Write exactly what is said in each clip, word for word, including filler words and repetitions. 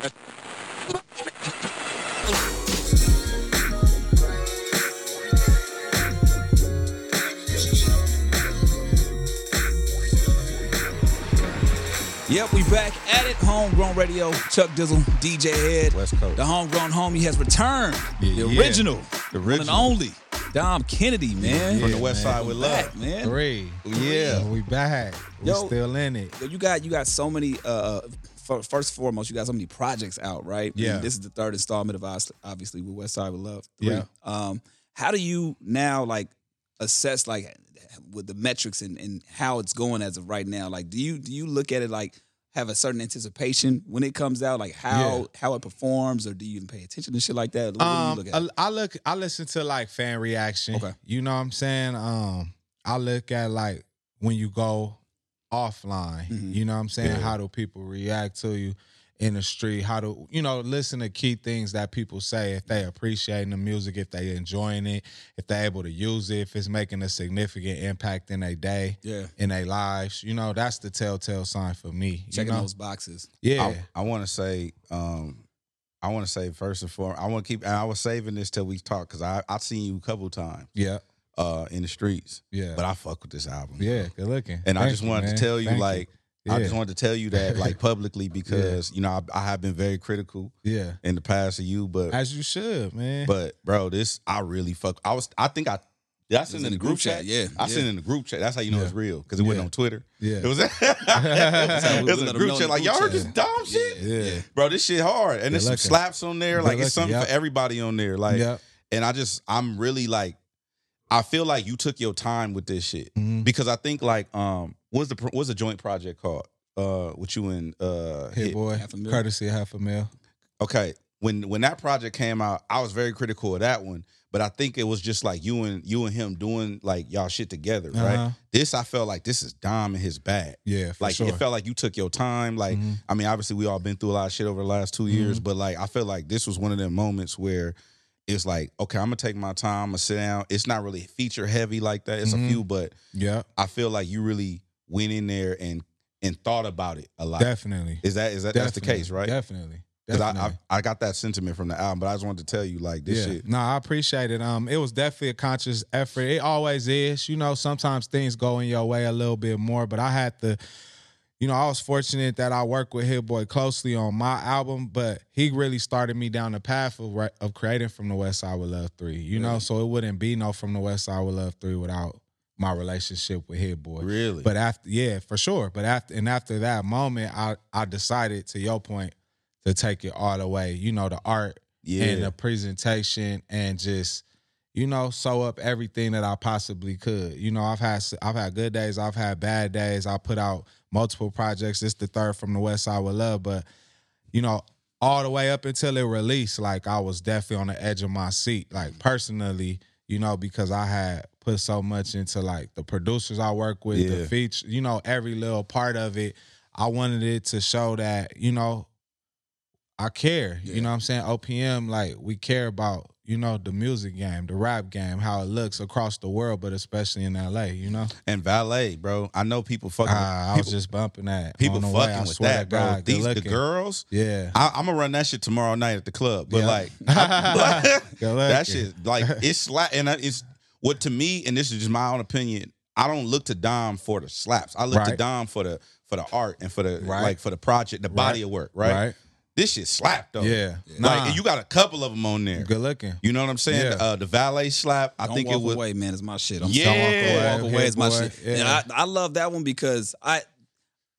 Yep, we back at it. Homegrown Radio, Chuck Dizzle, D J Head. West Coast. The homegrown homie has returned. Yeah, the original. Yeah. The original. One and only. Dom Kennedy, man. Yeah, From the Westside With Love, man. Three. Yeah. We back. We yo, still in it. Yo, you got you got so many, uh, f- first and foremost, you got so many projects out, right? Yeah. And this is the third installment of us, obviously, with Westside With Love three. Yeah. Um, how do you now, like, assess, like, with the metrics and, and how it's going as of right now? Like, do you do you look at it, like, have a certain anticipation when it comes out, like how yeah. how it performs, or do you even pay attention to shit like that? What um, do you look at? I look, I listen to like fan reaction. Okay, you know what I'm saying. Um, I look at like when you go offline. Mm-hmm. You know what I'm saying. Yeah. How do people react to you in the street? How do you know? Listen to key things that people say, if they appreciating the music, if they enjoying it, if they're able to use it, if it's making a significant impact in their day, yeah, in their lives. You know, that's the telltale sign for me. Checking you know? those boxes. Yeah, I, I want to say, um, I want to say first and foremost, I want to keep. And I was saving this till we talk because I I seen you a couple times. Yeah. Uh, in the streets. Yeah. But I fuck with this album. Yeah, good looking. And Thank I just wanted you, to tell you Thank like. You. Yeah. I just wanted to tell you that, like, publicly because, yeah. you know, I, I have been very critical yeah. in the past of you. But as you should, man. But, bro, this, I really fuck. I was, I think I, I sent in, in the group chat. chat. Yeah. I yeah. sent in the group chat. That's how you know yeah. it's real because it yeah. wasn't on Twitter. Yeah. It was, it was in the group chat. Like, y'all heard this dumb shit? Yeah. yeah. Bro, this shit hard. And there's some slaps on there. Like, it's something yep. for everybody on there. Like, yep. and I just, I'm really, like, I feel like you took your time with this shit mm-hmm. because I think, like, um, What's the what's the joint project called? Uh, with you and uh, Hit Boy, half a mil. Courtesy of Half a Mil. Okay, when when that project came out, I was very critical of that one, but I think it was just like you and you and him doing like y'all shit together, uh-huh. right? This I felt like this is Dom in his bag. Yeah, for like sure. It felt like you took your time. Like mm-hmm. I mean, obviously we all been through a lot of shit over the last two mm-hmm. years, but like I feel like this was one of them moments where it's like, okay, I'm gonna take my time, I'm gonna sit down. It's not really feature heavy like that. It's mm-hmm. a few, but yeah, I feel like you really went in there and and thought about it a lot. Definitely. Is that is that Definitely. That's the case, right? Definitely. Because I, I I got that sentiment from the album, but I just wanted to tell you like this yeah. shit. No, I appreciate it. Um, it was definitely a conscious effort. It always is. You know, sometimes things go in your way a little bit more, but I had to. You know, I was fortunate that I worked with Hit Boy closely on my album, but he really started me down the path of of creating From the Westside With Love three. You really? know, so it wouldn't be no From the Westside With Love three without my relationship with Hit Boy. Really? But after, yeah, for sure. But after, and after that moment, I, I decided, to your point, to take it all the way. You know, the art yeah. and the presentation and just, you know, sew up everything that I possibly could. You know, I've had, I've had good days. I've had bad days. I put out multiple projects. This the third From the Westside With Love. But, you know, all the way up until it released, like, I was definitely on the edge of my seat, like, personally, you know, because I had put so much into, like, the producers I work with, yeah. the feature, you know, every little part of it. I wanted it to show that, you know, I care. Yeah. You know what I'm saying? O P M, like, we care about, you know, the music game, the rap game, how it looks across the world, but especially in L A, you know? And Valet, bro. I know people fucking uh, with I was people, just bumping that. People fucking way. with that, bro. God, These The girls? Yeah. I, I'm going to run that shit tomorrow night at the club. But, yeah. like, I, that shit, like, it's slap. And it's what, to me, and this is just my own opinion, I don't look to Dom for the slaps. I look right. to Dom for the for the art and for the, right. like, for the project, the right. body of work, right? Right. This shit slapped though. Yeah. Nah. Like, and you got a couple of them on there. Good looking. You know what I'm saying? Yeah. Uh, the Valet slap. I don't think walk it was. Away, man. It's my shit. I'm yeah. Don't walk away. Walk away is my boy. shit. Yeah. And I, I love that one because I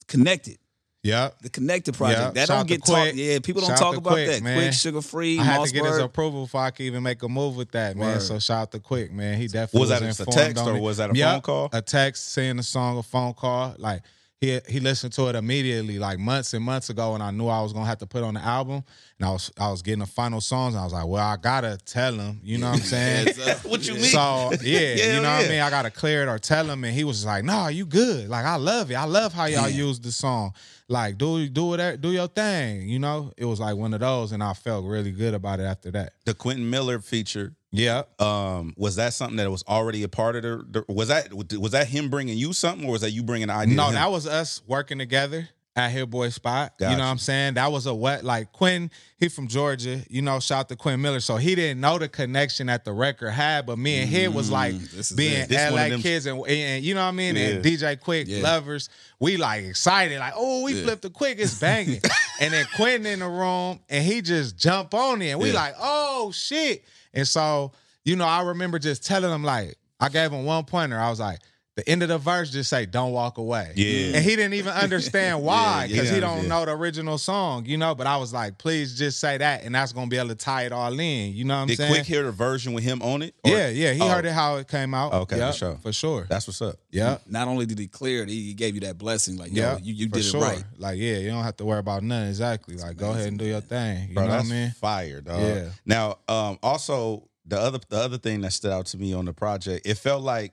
connected. Yeah. The Connected Project. Yep. That Shout don't get talked. Yeah, people don't Shout talk about Quick, that. Man. Quick, Sugar Free, I had Mossberg. to get his approval before I could even make a move with that, man. Word. So shout out to Quick, man. He definitely was that was a text or was that a yep. phone call? A text, saying the song, a phone call. Like, He he listened to it immediately, like months and months ago, and I knew I was gonna have to put on the album. And I was I was getting the final songs, and I was like, well, I gotta tell him, you know what I'm saying? What you mean? So yeah, yeah you know yeah. what I mean. I gotta clear it or tell him, and he was like, no, nah, you good. Like, I love it. I love how y'all Damn. use the song. Like, do do whatever, do your thing. You know, it was like one of those, and I felt really good about it after that. The Quentin Miller feature. Yeah. Um, was that something that was already a part of the, the? Was that was that him bringing you something, or was that you bringing an idea? No, that was us working together, at Hit Boy spot. Gotcha. You know what I'm saying? That was a what? Like, Quentin, he from Georgia. You know, shout out to Quentin Miller. So he didn't know the connection that the record had, but me and Hit was like mm, being L A kids and, and, you know what I mean? Yeah. And D J Quick, yeah. lovers. We, like, excited. Like, oh, we yeah. flipped the Quick. It's banging. And then Quentin in the room, and he just jump on it. And we yeah. like, oh, shit. And so, you know, I remember just telling him, like, I gave him one pointer. I was like, the end of the verse just say, don't walk away. Yeah. And he didn't even understand why, because yeah, yeah, he don't yeah. know the original song, you know? But I was like, please just say that, and that's going to be able to tie it all in, you know what I'm Did saying? Did Quick hear the version with him on it? Or? Yeah, yeah. He oh. heard it how it came out. Okay, yep, for sure. For sure. That's what's up. Yeah. Not only did he clear it, he gave you that blessing. Like, yo, yep, you, you did sure. it right. Like, yeah, you don't have to worry about nothing. Exactly. That's like, amazing, go ahead and do your thing. You Bro, know that's what I mean? Fire, dog. Yeah. Now, um, also, the other, the other thing that stood out to me on the project, it felt like,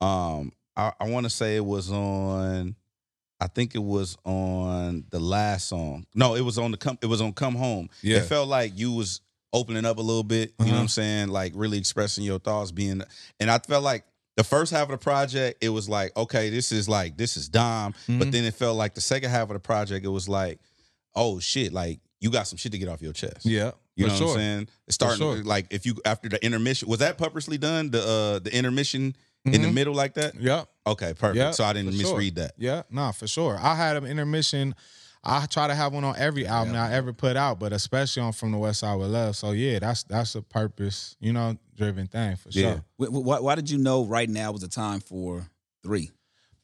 um, I, I want to say it was on, I think it was on the last song. No, it was on the come. It was on Come Home. Yeah. It felt like you was opening up a little bit. You mm-hmm. know what I'm saying? Like really expressing your thoughts, being. And I felt like the first half of the project, it was like, okay, this is like this is Dom. Mm-hmm. But then it felt like the second half of the project, it was like, oh shit, like you got some shit to get off your chest. Yeah. You know sure. what I'm saying? It's starting sure. like if you after the intermission, was that purposely done? The uh, the intermission. Mm-hmm. In the middle like that? Yeah. Okay, perfect. Yep, so I didn't misread sure. that. Yeah, nah, for sure. I had an intermission. I try to have one on every album yeah. I ever put out, but especially on From the Westside With Love. So, yeah, that's that's a purpose, you know, driven thing for yeah. sure. Why, why did you know right now was the time for three?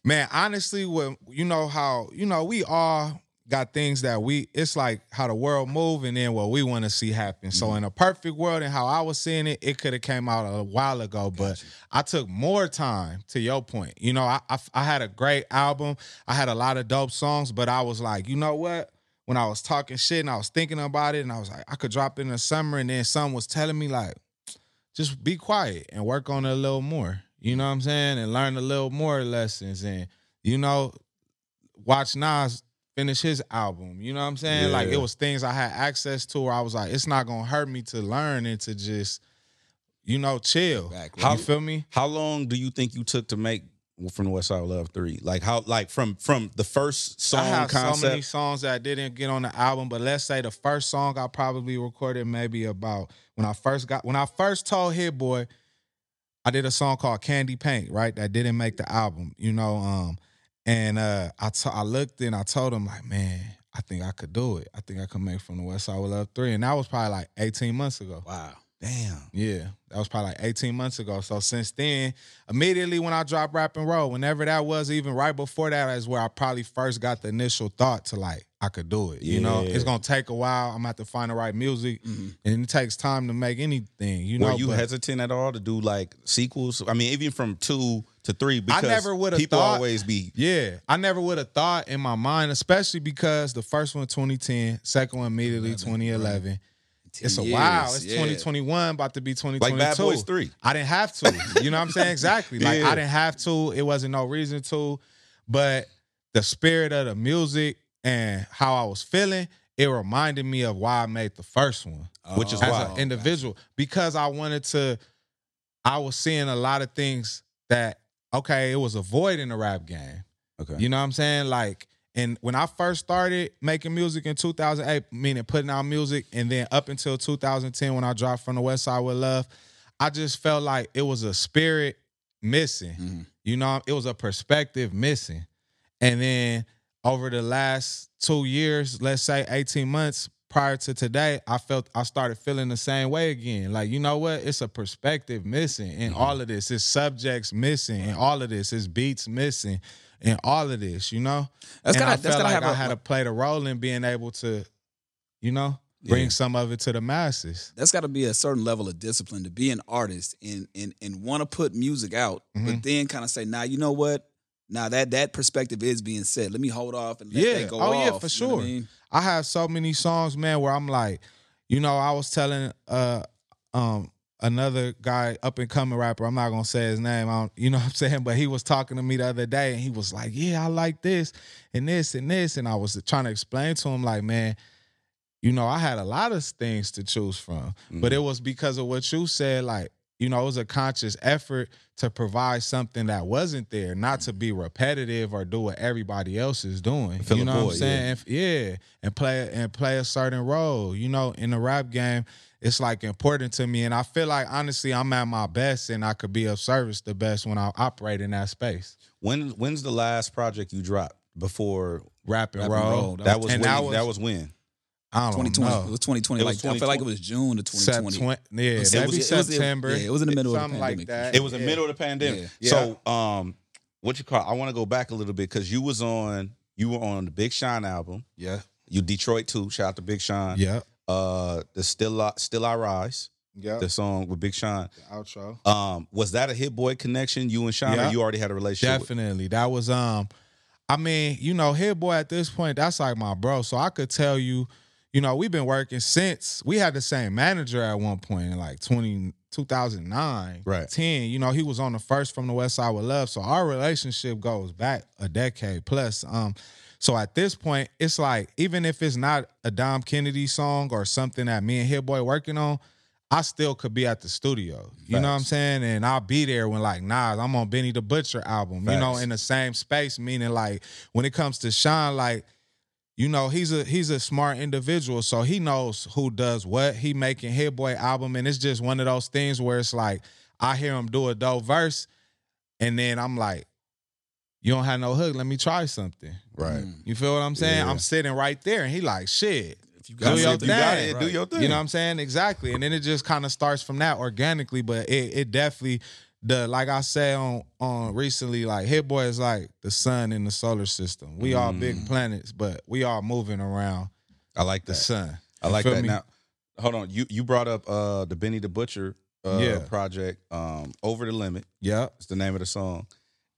Man, honestly, when, you know how, you know, we all got things that we, it's like how the world move and then what we want to see happen. So mm-hmm. in a perfect world and how I was seeing it, it could have came out a while ago, but gotcha. I took more time to your point. You know, I, I I had a great album. I had a lot of dope songs, but I was like, you know what? When I was talking shit and I was thinking about it and I was like, I could drop it in the summer and then someone was telling me like, just be quiet and work on it a little more. You know what I'm saying? And learn a little more lessons and, you know, watch Nas finish his album. You know what I'm saying? Yeah. Like, it was things I had access to where I was like, it's not going to hurt me to learn and to just, you know, chill. Exactly. How, you feel me? How long do you think you took to make From the Westside With Love three? Like, how, like from from the first song concept? I have concept? so many songs that I didn't get on the album, but let's say the first song I probably recorded maybe about when I first got, when I first told Hit Boy, I did a song called Candy Paint, right? That didn't make the album, you know, um, And uh, I, t I looked and I told him, like, man, I think I could do it. I think I could make From the Westside With Love three. And that was probably like eighteen months ago. Wow. Damn. Yeah. That was probably like eighteen months ago. So since then, immediately when I dropped Rap and Roll, whenever that was, even right before that is where I probably first got the initial thought to, like, I could do it. You yeah. know, it's going to take a while. I'm going to have to find the right music. Mm-hmm. And it takes time to make anything, you know. Were you but, hesitant at all to do, like, sequels? I mean, even from two to three, because I never would have people thought, always be. Yeah. I never would have thought in my mind, especially because the first one, twenty ten, second one immediately, twenty eleven. Right. It's a years. While. It's yeah. twenty twenty-one, about to be twenty twenty-two. Like Bad Boys three. I didn't have to. You know what I'm saying? Exactly. Like, yeah. I didn't have to. It wasn't no reason to. But the spirit of the music and how I was feeling, it reminded me of why I made the first one. Oh, which is why. As an individual. Because I wanted to, I was seeing a lot of things that, okay, it was a void in the rap game. Okay. You know what I'm saying? Like, and when I first started making music in two thousand eight, meaning putting out music, and then up until two thousand ten when I dropped From the Westside With Love, I just felt like it was a spirit missing. Mm-hmm. You know, it was a perspective missing. And then over the last two years, let's say eighteen months prior to today, I felt I started feeling the same way again. Like, you know what? It's a perspective missing in mm-hmm. all of this. It's subjects missing in all of this. It's beats missing. And all of this, you know? That's gotta, I felt that's like I a, had to play the role in being able to, you know, bring yeah. some of it to the masses. That's got to be a certain level of discipline to be an artist and and, and want to put music out, mm-hmm. but then kind of say, nah, you know what? Nah, that, that perspective is being said. Let me hold off and let yeah. that go oh, off. Oh, yeah, for sure. You know what I mean? I have so many songs, man, where I'm like, you know, I was telling uh, um, another guy, up-and-coming rapper, I'm not going to say his name, I don't, you know what I'm saying? But he was talking to me the other day, and he was like, yeah, I like this and this and this. And I was trying to explain to him, like, man, you know, I had a lot of things to choose from. Mm-hmm. But it was because of what you said, like, You know, it was a conscious effort to provide something that wasn't there, not to be repetitive or do what everybody else is doing. You know what I'm saying? Yeah. yeah. And play and play a certain role. You know, in the rap game, it's like important to me. And I feel like honestly I'm at my best and I could be of service the best when I operate in that space. When when's the last project you dropped before Rap and, rap and roll? roll? That was when that was, that was when? I don't twenty twenty know. It was twenty twenty. It was like, twenty twenty. I feel like it was June of twenty twenty. September, yeah, it was, maybe it was, September. It was, yeah, it was in the middle of the pandemic. Something like that. It was yeah. the middle of the pandemic. Yeah. So, yeah. um, what you call it? I want to go back a little bit because you was on, you were on the Big Sean album. Yeah. You Detroit too. Shout out to Big Sean. Yeah. Uh, the Still I, Still I Rise. Yeah. The song with Big Sean. The outro. Um, was that a Hit Boy connection? You and Sean, yeah. or you already had a relationship? Definitely. With? That was um, I mean, you know, Hit Boy at this point, that's like my bro. So I could tell you. You know, we've been working since we had the same manager at one point in like two thousand nine, right. ten. You know, he was on the first From the Westside With Love. So our relationship goes back a decade plus. Um, so at this point, it's like, even if it's not a Dom Kennedy song or something that me and Hit Boy working on, I still could be at the studio. You Facts. Know what I'm saying? And I'll be there when, like, Nas, I'm on Benny the Butcher album, Facts. You know, in the same space, meaning, like, when it comes to Sean, like, you know, he's a he's a smart individual, so he knows who does what. He making Hit Boy album, and it's just one of those things where it's like, I hear him do a dope verse, and then I'm like, you don't have no hook, let me try something. Right. You feel what I'm saying? Yeah. I'm sitting right there, and he like, shit, if you got do, it, your if you got it, right. do your thing. You know what I'm saying? Exactly. And then it just kind of starts from that organically, but it, it definitely... The like I said on on recently, like Hit Boy is like the sun in the solar system. We mm. all big planets, but we all moving around. I like the that. sun. I you like that. Me? Now, hold on. You you brought up uh, the Benny the Butcher uh, yeah. project, um, Over the Limit. Yeah, it's the name of the song.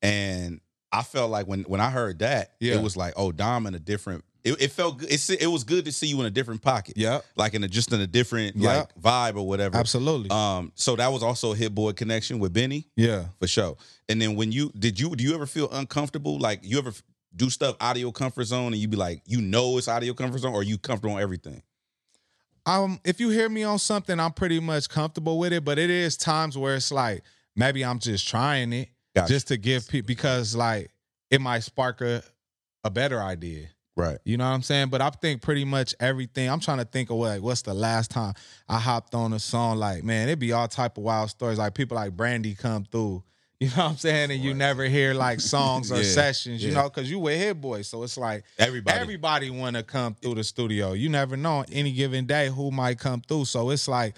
And I felt like when when I heard that, yeah. it was like, oh, Dom in a different. It, it felt good. It, it was good to see you in a different pocket. Yeah. Like in a just in a different yep. like vibe or whatever. Absolutely. Um, so that was also a Hit Boy connection with Benny. Yeah. For sure. And then when you did you do you ever feel uncomfortable? Like you ever do stuff out of your comfort zone and you be like, you know it's out of your comfort zone, or are you comfortable on everything? Um, if you hear me on something, I'm pretty much comfortable with it, but it is times where it's like, maybe I'm just trying it gotcha. just to give people because like it might spark a, a better idea. Right. You know what I'm saying? But I think pretty much everything, I'm trying to think of what, what's the last time I hopped on a song, like, man, it'd be all type of wild stories. Like people like Brandy come through, you know what I'm saying? And you never hear like songs or yeah. sessions, you yeah. know, because you with Hit Boy. So it's like everybody, everybody want to come through the studio. You never know on any given day who might come through. So it's like,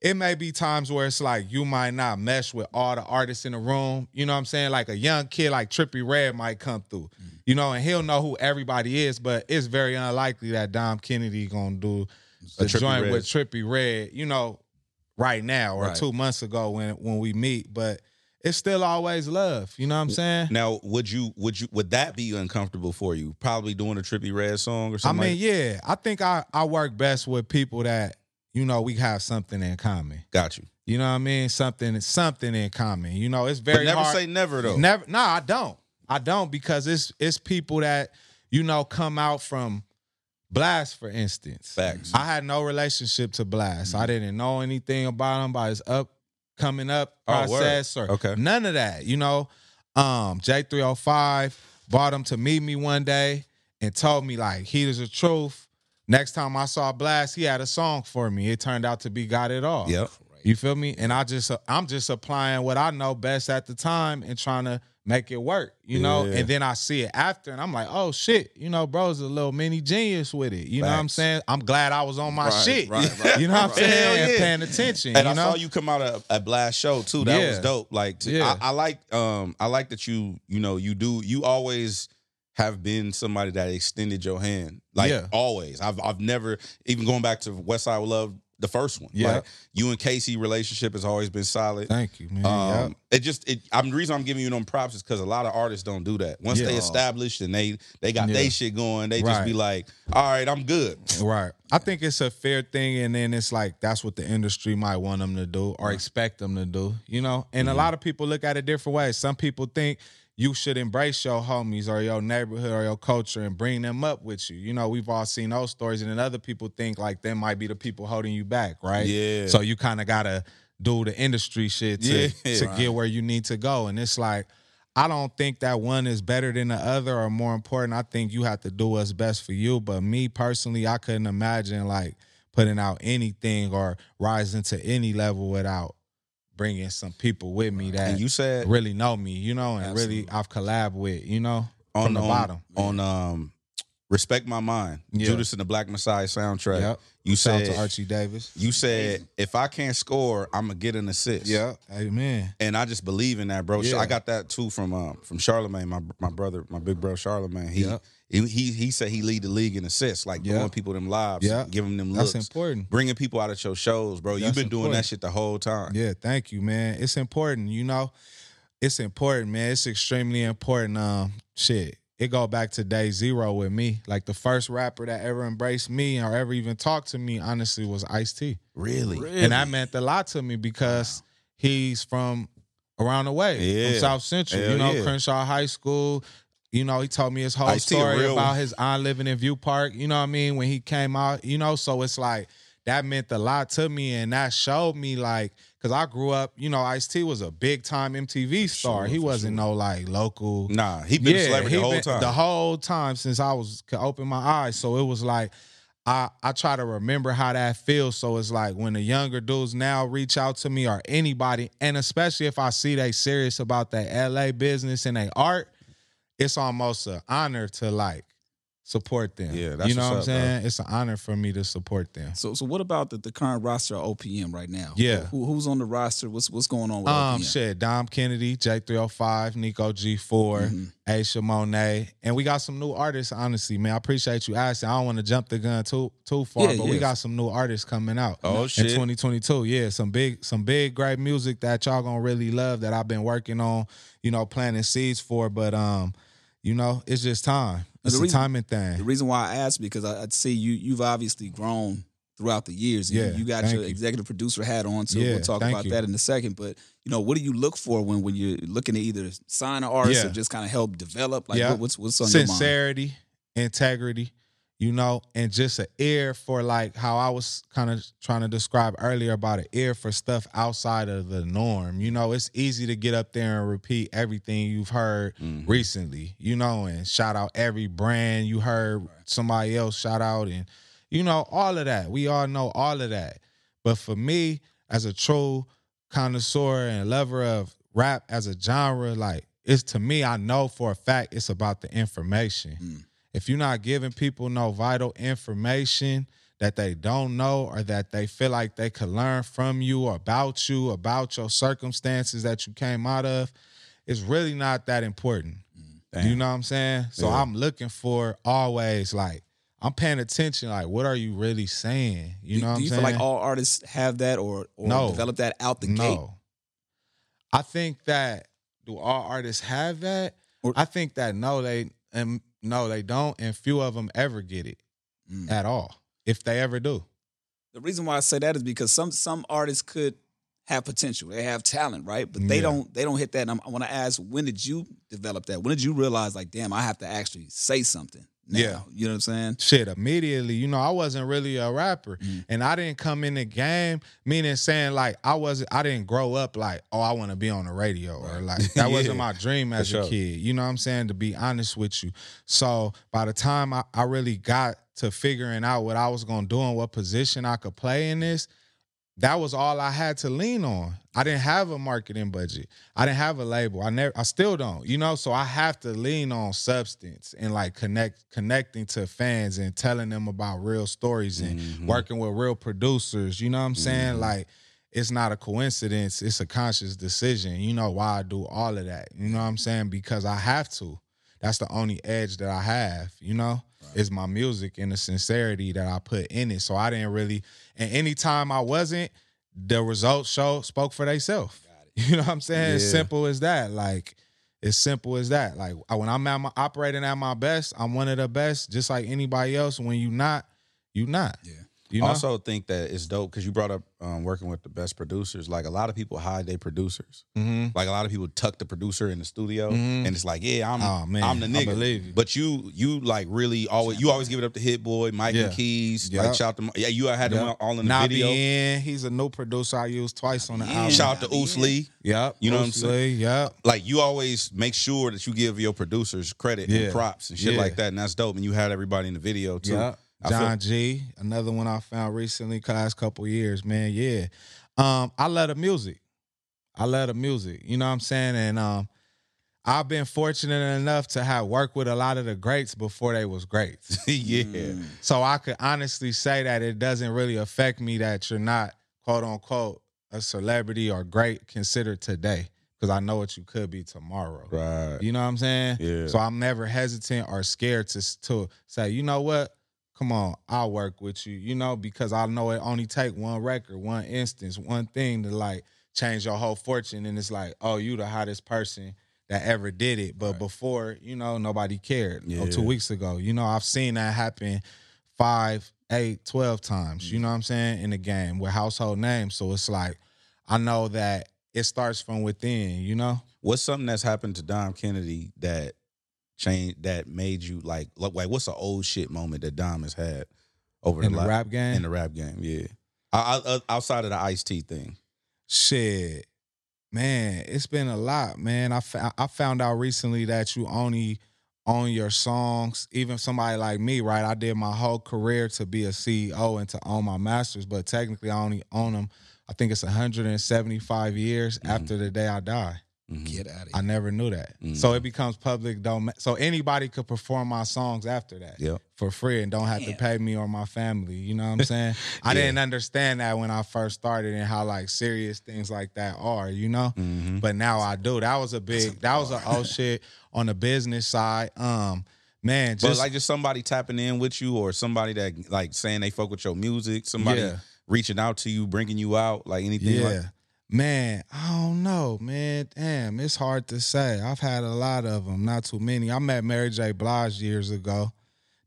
it may be times where it's like you might not mesh with all the artists in the room. You know what I'm saying? Like a young kid like Trippie Redd might come through, mm-hmm. you know, and he'll know who everybody is, but it's very unlikely that Dom Kennedy going to do a, a joint Redd. with Trippie Redd, you know, right now or right. two months ago when when we meet. But it's still always love. You know what I'm saying? Now, would you would you would that be uncomfortable for you? Probably doing a Trippie Redd song or something? I mean, like yeah. I think I, I work best with people that, you know, we have something in common. Got you. You know what I mean? Something something in common. You know, it's very but never hard. Say never, though. Never. No, nah, I don't. I don't because it's it's people that, you know, come out from Blast, for instance. Facts. I had no relationship to Blast. Mm-hmm. I didn't know anything about him, about his up, coming up oh, process word. or okay. none of that, you know. Um, J three oh five brought him to meet me one day and told me, like, he is the truth. Next time I saw Blast, he had a song for me. It turned out to be Got It All. Yep. You feel me? And I just, I'm just applying what I know best at the time and trying to make it work, you know? Yeah. And then I see it after and I'm like, oh shit, you know, bro's a little mini genius with it. You Facts. know what I'm saying? I'm glad I was on my right, shit. Right, right, you know what right. I'm saying? Yeah. And paying attention. And you I know? saw you come out of a Blast show too. That yeah. was dope. Like, to, yeah. I, I like, um, I like that you, you know, you do, you always have been somebody that extended your hand. Like, yeah. always. I've I've never, even going back to Westside With Love, the first one. Yeah. Like, you and Casey relationship has always been solid. Thank you, man. Um, yep. It just, it, I'm, the reason I'm giving you them props is because a lot of artists don't do that. Once yeah. they established and they they got yeah. their shit going, they right. just be like, all right, I'm good. Right. I think it's a fair thing, and then it's like, that's what the industry might want them to do or right. expect them to do, you know? And mm-hmm. a lot of people look at it different ways. Some people think you should embrace your homies or your neighborhood or your culture and bring them up with you. You know, we've all seen those stories. And then other people think, like, they might be the people holding you back, right? Yeah. So you kind of got to do the industry shit to, yeah, yeah, to right. get where you need to go. And it's like, I don't think that one is better than the other or more important. I think you have to do what's best for you. But me personally, I couldn't imagine like putting out anything or rising to any level without bringing some people with me that and you said, really know me, you know, and absolutely. really I've collabed with, you know, on, from the on, bottom. On um, Respect My Mind, yeah. Judas and the Black Messiah soundtrack. Yep. You said to Archie Davis. You said, if I can't score, I'm going to get an assist. Yeah, amen. And I just believe in that, bro. Yeah. I got that, too, from um, from Charlamagne, my my brother, my big bro Charlamagne. He, yep. he, he he said he lead the league in assists, like yep. doing people them lives, yep. giving them looks. That's important. Bringing people out at your shows, bro. That's You've been important. doing that shit the whole time. Yeah, thank you, man. It's important, you know. It's important, man. It's extremely important. Um, shit. It go back to day zero with me. Like, the first rapper that ever embraced me or ever even talked to me, honestly, was Ice-T. Really? really? And that meant a lot to me because wow. he's from around the way, yeah. from South Central, Hell you know, yeah. Crenshaw High School. You know, he told me his whole Ice-T story real... about his aunt living in View Park, you know what I mean, when he came out, you know? So it's like, that meant a lot to me, and that showed me, like, because I grew up, you know, Ice-T was a big-time M T V star. Sure, he wasn't sure. no, like, local. Nah, he been yeah, a celebrity the whole been, time. The whole time since I was could open my eyes. So it was like, I, I try to remember how that feels. So it's like when the younger dudes now reach out to me or anybody, and especially if I see they serious about their L A business and their art, it's almost an honor to, like, support them. Yeah, that's you know what's what I'm up, saying? Bro. It's an honor for me to support them. So, so what about the, the current roster of O P M right now? Yeah, Who, who's on the roster? What's what's going on with um, O P M? Um, shit, Dom Kennedy, J three oh five, Nico G four, mm-hmm. Aisha Monet, and we got some new artists. Honestly, man, I appreciate you asking. I don't want to jump the gun too too far, yeah, but yes. we got some new artists coming out. Oh in shit, in twenty twenty-two, yeah, some big some big great music that y'all gonna really love that I've been working on, you know, planting seeds for. But um, you know, it's just time. It's the a timing thing. The reason why I asked, because I, I see you, you've obviously grown throughout the years. And yeah, you, you got your you. executive producer hat on, too. Yeah, we'll talk about you. that in a second. But, you know, what do you look for when, when you're looking to either sign an artist yeah. or just kind of help develop? Like, yeah. what, what's, what's on Sincerity, your mind? Sincerity, integrity, you know, and just an ear for, like, how I was kind of trying to describe earlier about an ear for stuff outside of the norm. You know, it's easy to get up there and repeat everything you've heard mm-hmm. recently, you know, and shout out every brand you heard somebody else shout out and, you know, all of that. We all know all of that. But for me, as a true connoisseur and lover of rap as a genre, like, it's to me, I know for a fact it's about the information. Mm. If you're not giving people no vital information that they don't know or that they feel like they could learn from you or about you, about your circumstances that you came out of, it's really not that important. Damn. You know what I'm saying? So yeah. I'm looking for always, like, I'm paying attention, like, what are you really saying? You do, know what I'm saying? Do you feel like all artists have that or, or no. develop that out the no. gate? No. I think that, do all artists have that? Or, I think that, no, they... and. No, they don't, and few of them ever get it mm. at all, if they ever do. The reason why I say that is because some some artists could have potential. They have talent, right? But they yeah. don't they don't hit that. And I'm, I want to ask, when did you develop that? When did you realize, like, damn, I have to actually say something now? Yeah. You know what I'm saying? Shit, immediately. You know, I wasn't really a rapper, mm. and I didn't come in the game, meaning saying, like, I wasn't. I didn't grow up like, oh, I want to be on the radio, right. or like, that yeah. wasn't my dream as For a sure. kid. You know what I'm saying? To be honest with you. So by the time I, I really got to figuring out what I was going to do and what position I could play in this, that was all I had to lean on. I didn't have a marketing budget. I didn't have a label. I never. I still don't. You know, so I have to lean on substance and like connect, connecting to fans and telling them about real stories and mm-hmm. working with real producers. You know what I'm saying? Mm-hmm. Like, it's not a coincidence. It's a conscious decision. You know why I do all of that. You know what I'm saying? Because I have to. That's the only edge that I have, you know, right. is my music and the sincerity that I put in it. So I didn't really, and any time I wasn't, the results show spoke for themselves. You know what I'm saying? Yeah. It's simple as that. Like, it's simple as that. Like, when I'm at my, operating at my best, I'm one of the best, just like anybody else. When you not, you not. Yeah. You know? I also think that it's dope because you brought up um, working with the best producers. Like, a lot of people hide their producers. Mm-hmm. Like, a lot of people tuck the producer in the studio, mm-hmm. and it's like, yeah, I'm, oh, man. I'm the nigga. I believe you. But you, you like really always, you always give it up to Hit Boy, Mike yeah. and Keys. Yep. Like, shout to, yeah, you had yep. them all in the Not video. Being, he's a new producer I used twice on the yeah. album. Shout out to Oosley. Yep. You know Oosley, what I'm saying? Yep. Like, you always make sure that you give your producers credit yeah. and props and shit yeah. like that, and that's dope. And you had everybody in the video too. Yep. John G, another one I found recently, last couple years, man, yeah. Um, I love the music. I love the music, you know what I'm saying? And um, I've been fortunate enough to have worked with a lot of the greats before they was greats. yeah. Mm. So I could honestly say that it doesn't really affect me that you're not, quote unquote, a celebrity or great considered today, because I know what you could be tomorrow. Right. You know what I'm saying? Yeah. So I'm never hesitant or scared to, to say, you know what? Come on, I'll work with you, you know, because I know it only take one record, one instance, one thing to, like, change your whole fortune. And it's like, oh, you the hottest person that ever did it. But right. before, you know, nobody cared. Yeah. You know, two weeks ago, you know, I've seen that happen five, eight, twelve times, mm-hmm. you know what I'm saying, in the game with household names. So it's like, I know that it starts from within, you know? What's something that's happened to Dom Kennedy that change that made you like, like, like what's an old shit moment that Dom has had over in the, the rap game? In the rap game, yeah. I, I, outside of the Ice-T thing. Shit. Man, it's been a lot, man. I, I found out recently that you only own your songs, even somebody like me, right? I did my whole career to be a C E O and to own my masters, but technically I only own them, I think it's one hundred seventy-five years mm-hmm. after the day I die. Mm-hmm. Get out of here. I never knew that. Mm-hmm. So it becomes public domain. So anybody could perform my songs after that yep. for free and don't have Damn. to pay me or my family. You know what I'm saying? yeah. I didn't understand that when I first started and how, like, serious things like that are, you know? Mm-hmm. But now I do. That was a big, that was an old shit on the business side. Um, man, just. But like just somebody tapping in with you or somebody that, like, saying they fuck with your music, somebody yeah. reaching out to you, bringing you out, like anything yeah. like that. Man, I don't know, man. Damn, it's hard to say. I've had a lot of them, not too many. I met Mary J. Blige years ago.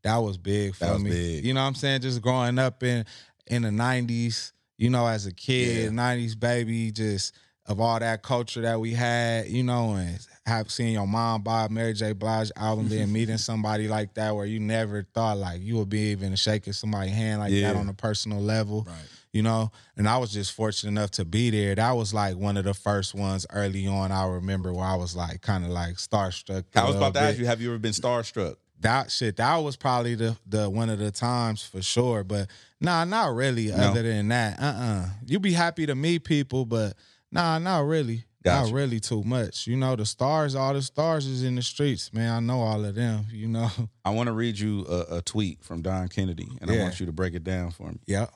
That was big for that was me. Big. You know what I'm saying? Just growing up in in the nineties, you know, as a kid, yeah. nineties baby, just of all that culture that we had, you know, and have seeing your mom buy a Mary J. Blige album, then meeting somebody like that where you never thought, like, you would be even shaking somebody's hand like yeah. that on a personal level. Right. You know, and I was just fortunate enough to be there. That was like one of the first ones early on I remember where I was like kind of like starstruck. I was about to ask you, have you ever been starstruck? That shit, that was probably the the one of the times for sure. But nah, not really. No. Other than that, uh-uh. You be happy to meet people, but nah, not really. Gotcha. Not really too much. You know, the stars, all the stars is in the streets, man. I know all of them, you know. I want to read you a, a tweet from Dom Kennedy, and yeah. I want you to break it down for me. Yeah.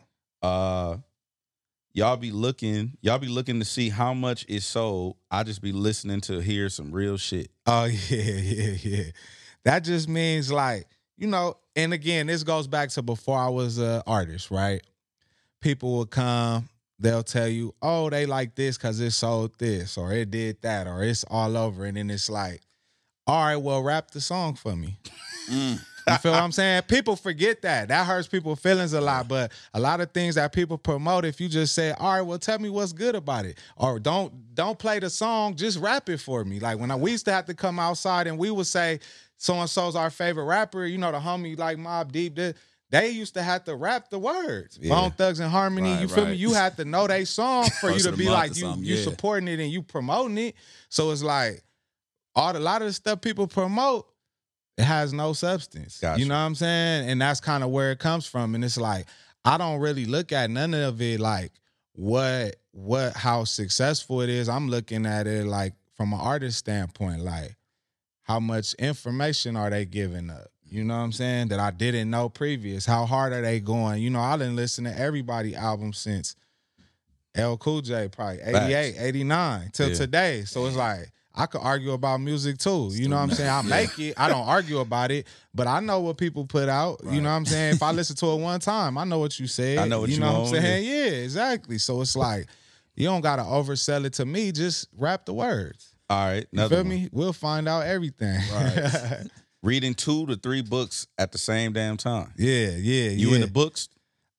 Uh, y'all be looking, y'all be looking to see how much is sold. I just be listening to hear some real shit. Oh yeah, yeah, yeah. That just means, like, you know. And again, this goes back to before I was an artist, right? People will come, they'll tell you, oh, they like this because it sold this or it did that or it's all over, and then it's like, all right, well, rap the song for me. Mm. You feel what I'm saying? People forget that. That hurts people's feelings a lot, but a lot of things that people promote, if you just say, all right, well, tell me what's good about it, or don't don't play the song, just rap it for me. Like, when I, we used to have to come outside and we would say, so-and-so's our favorite rapper, you know, the homie like Mobb Deep, they used to have to rap the words. Yeah. Bone Thugs and Harmony, right, you feel right. me? You had to know they song for you to be like, you, yeah. you supporting it and you promoting it. So it's like, all a lot of the stuff people promote, it has no substance. Gotcha. You know what I'm saying? And that's kind of where it comes from. And it's like, I don't really look at none of it like what, what, how successful it is. I'm looking at it like from an artist standpoint, like how much information are they giving up? You know what I'm saying? That I didn't know previous. How hard are they going? You know, I didn't listen to everybody album since L Cool J, probably eighty-eight, Facts. eighty-nine till yeah. today. So it's like, I could argue about music too. You know what I'm saying? I make yeah. it. I don't argue about it, but I know what people put out. Right. You know what I'm saying? If I listen to it one time, I know what you said. I know what you, you know own, what I'm saying? Yeah. yeah, exactly. So it's like, you don't got to oversell it to me. Just rap the words. All right. You feel one. me? We'll find out everything. Right. Reading two to three books at the same damn time. Yeah, yeah, you yeah. You in the books?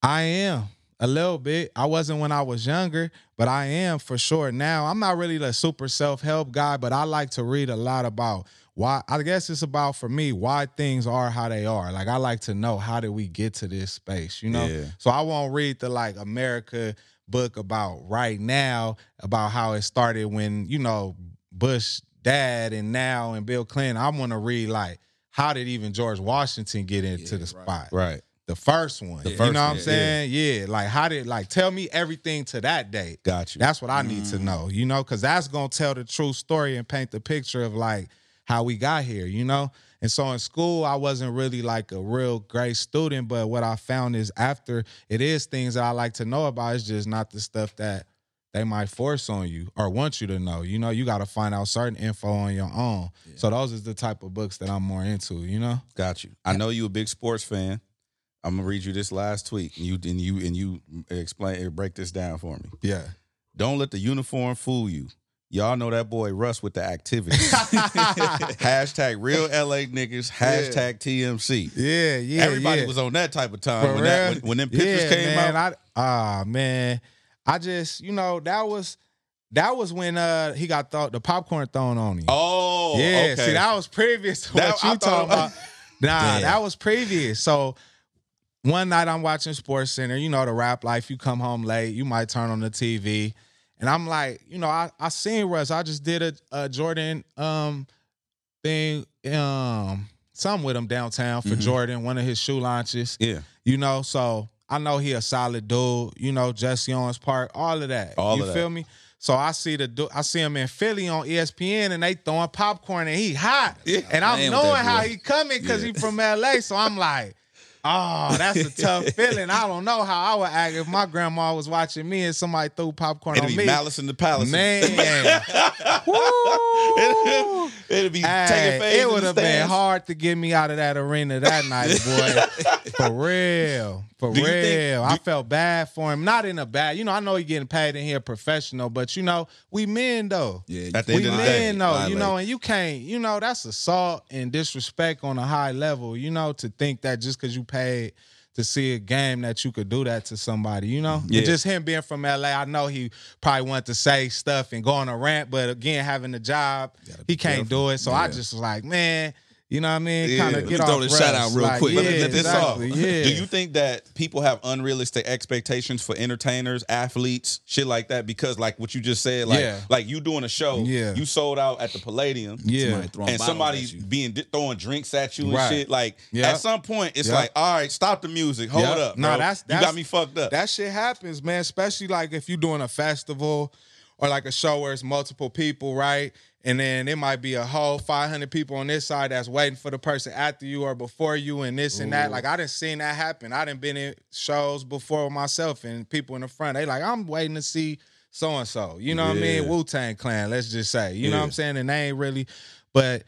I am a little bit. I wasn't when I was younger, but I am for sure now. I'm not really the super self-help guy, but I like to read a lot about why. I guess it's about, for me, why things are how they are. Like, I like to know, how did we get to this space, you know? Yeah. So I won't read the, like, America book about right now, about how it started when, you know, Bush dad and now and Bill Clinton. I want to read, like, how did even George Washington get into yeah, the spot? Right. The first one. The first, you know what I'm yeah, saying? Yeah. yeah. Like, how did, like, tell me everything to that day. Got you. That's what I mm. need to know, you know, because that's going to tell the true story and paint the picture of, like, how we got here, you know? And so in school, I wasn't really, like, a real great student, but what I found is after, it is things that I like to know about. It's just not the stuff that they might force on you or want you to know. You know, you got to find out certain info on your own. Yeah. So those is the type of books that I'm more into, you know? Got you. I know you a big sports fan. I'm going to read you this last tweet, and you and you, and you explain, break this down for me. Yeah. Don't let the uniform fool you. Y'all know that boy Russ with the activity. Hashtag real L A niggas. Hashtag T M C. Yeah, yeah, Everybody yeah. was on that type of time for when, that, when, when them pictures yeah, came man, out. Ah, uh, man. I just, you know, that was that was when uh, he got th- the popcorn thrown on him. Oh, yeah. Okay. See, that was previous to that, what you I talking about. Nah, damn. That was previous. So one night I'm watching Sports Center. You know, the rap life. You come home late. You might turn on the T V. And I'm like, you know, I, I seen Russ. I just did a, a Jordan um, thing, um, something with him downtown for mm-hmm. Jordan, one of his shoe launches. Yeah. You know, so I know he a solid dude, you know, Jesse Owens Park, all of that. All you of feel that. me? So I see the I see him in Philly on E S P N, and they throwing popcorn, and he hot. Yeah. And I'm knowing how he coming because yeah. he from L A. So I'm like, oh, that's a tough feeling. I don't know how I would act if my grandma was watching me and somebody threw popcorn It'd on me. It'd be malice in the palace. Man. Woo. It'd be hey, taking fades. It would have been hard to get me out of that arena that night, boy. For real. For do real. Think, I felt bad for him. Not in a bad, you know, I know he getting paid in here professional, but, you know, we men, though. Yeah, at the we end of the men, day, though. Violate. You know, and you can't, you know, that's assault and disrespect on a high level, you know, to think that just because you paid to see a game that you could do that to somebody, you know? Yeah. And just him being from L A, I know he probably wanted to say stuff and go on a rant, but again, having a job, he can't careful. do it. So yeah. I just was like, man, you know what I mean? Yeah. Kind of get off throw this shout out real like, quick. Yeah, let me get this exactly. off. Yeah. Do you think that people have unrealistic expectations for entertainers, athletes, shit like that? Because like what you just said, like yeah. like you doing a show, yeah. you sold out at the Palladium, yeah. somebody and somebody being throwing drinks at you and right. shit. Like yep. at some point, it's yep. like, all right, stop the music, hold yep. up, bro. No, that's, that's, you got me fucked up. That shit happens, man. Especially like if you're doing a festival or like a show where it's multiple people, right? And then it might be a whole five hundred people on this side that's waiting for the person after you or before you and this Ooh. and that. Like, I done seen that happen. I done been in shows before myself and people in the front. They like, I'm waiting to see so-and-so. You know yeah. what I mean? Wu-Tang Clan, let's just say. You yeah. know what I'm saying? And they ain't really. But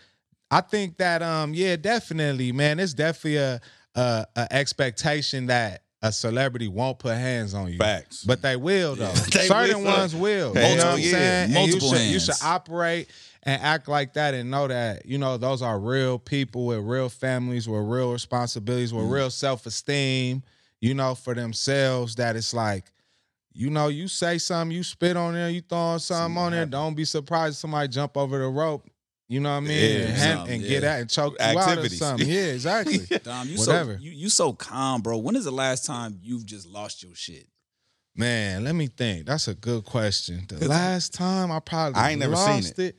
I think that, um, yeah, definitely, man, it's definitely a, a, a expectation that a celebrity won't put hands on you. Facts. But they will, though. they Certain will. ones will. Multiple, you know what I'm yeah. saying? Multiple you should, hands. You should operate and act like that and know that, you know, those are real people with real families, with real responsibilities, with mm. real self-esteem, you know, for themselves, that it's like, you know, you say something, you spit on there, you throwing something on there, don't be surprised if somebody jump over the rope. You know what I mean? Yeah, and hand, and yeah. get out and choke activities. You out or something. Yeah, exactly. Dom, you Whatever. So, you, you so calm, bro. When is the last time you've just lost your shit? Man, let me think. That's a good question. The last time I probably I ain't never lost seen it. it.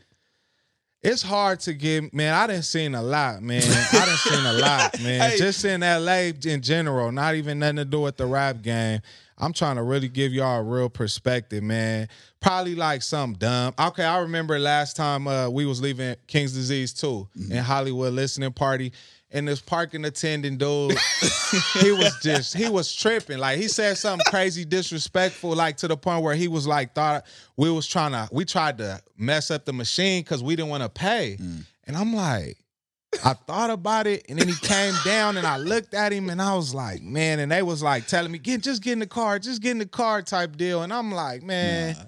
It's hard to get, man. I done seen a lot, man. I done seen a lot, man. Hey. Just in L A in general, not even nothing to do with the rap game. I'm trying to really give y'all a real perspective, man. Probably like something dumb. Okay, I remember last time uh, we was leaving King's Disease two mm-hmm. in Hollywood listening party, and this parking attendant dude, he was just, he was tripping. Like, he said something crazy disrespectful, like to the point where he was like, thought we was trying to, we tried to mess up the machine because we didn't want to pay. Mm. And I'm like, I thought about it, and then he came down, and I looked at him, and I was like, man, and they was like telling me, get, just get in the car, just get in the car type deal. And I'm like, man, nah.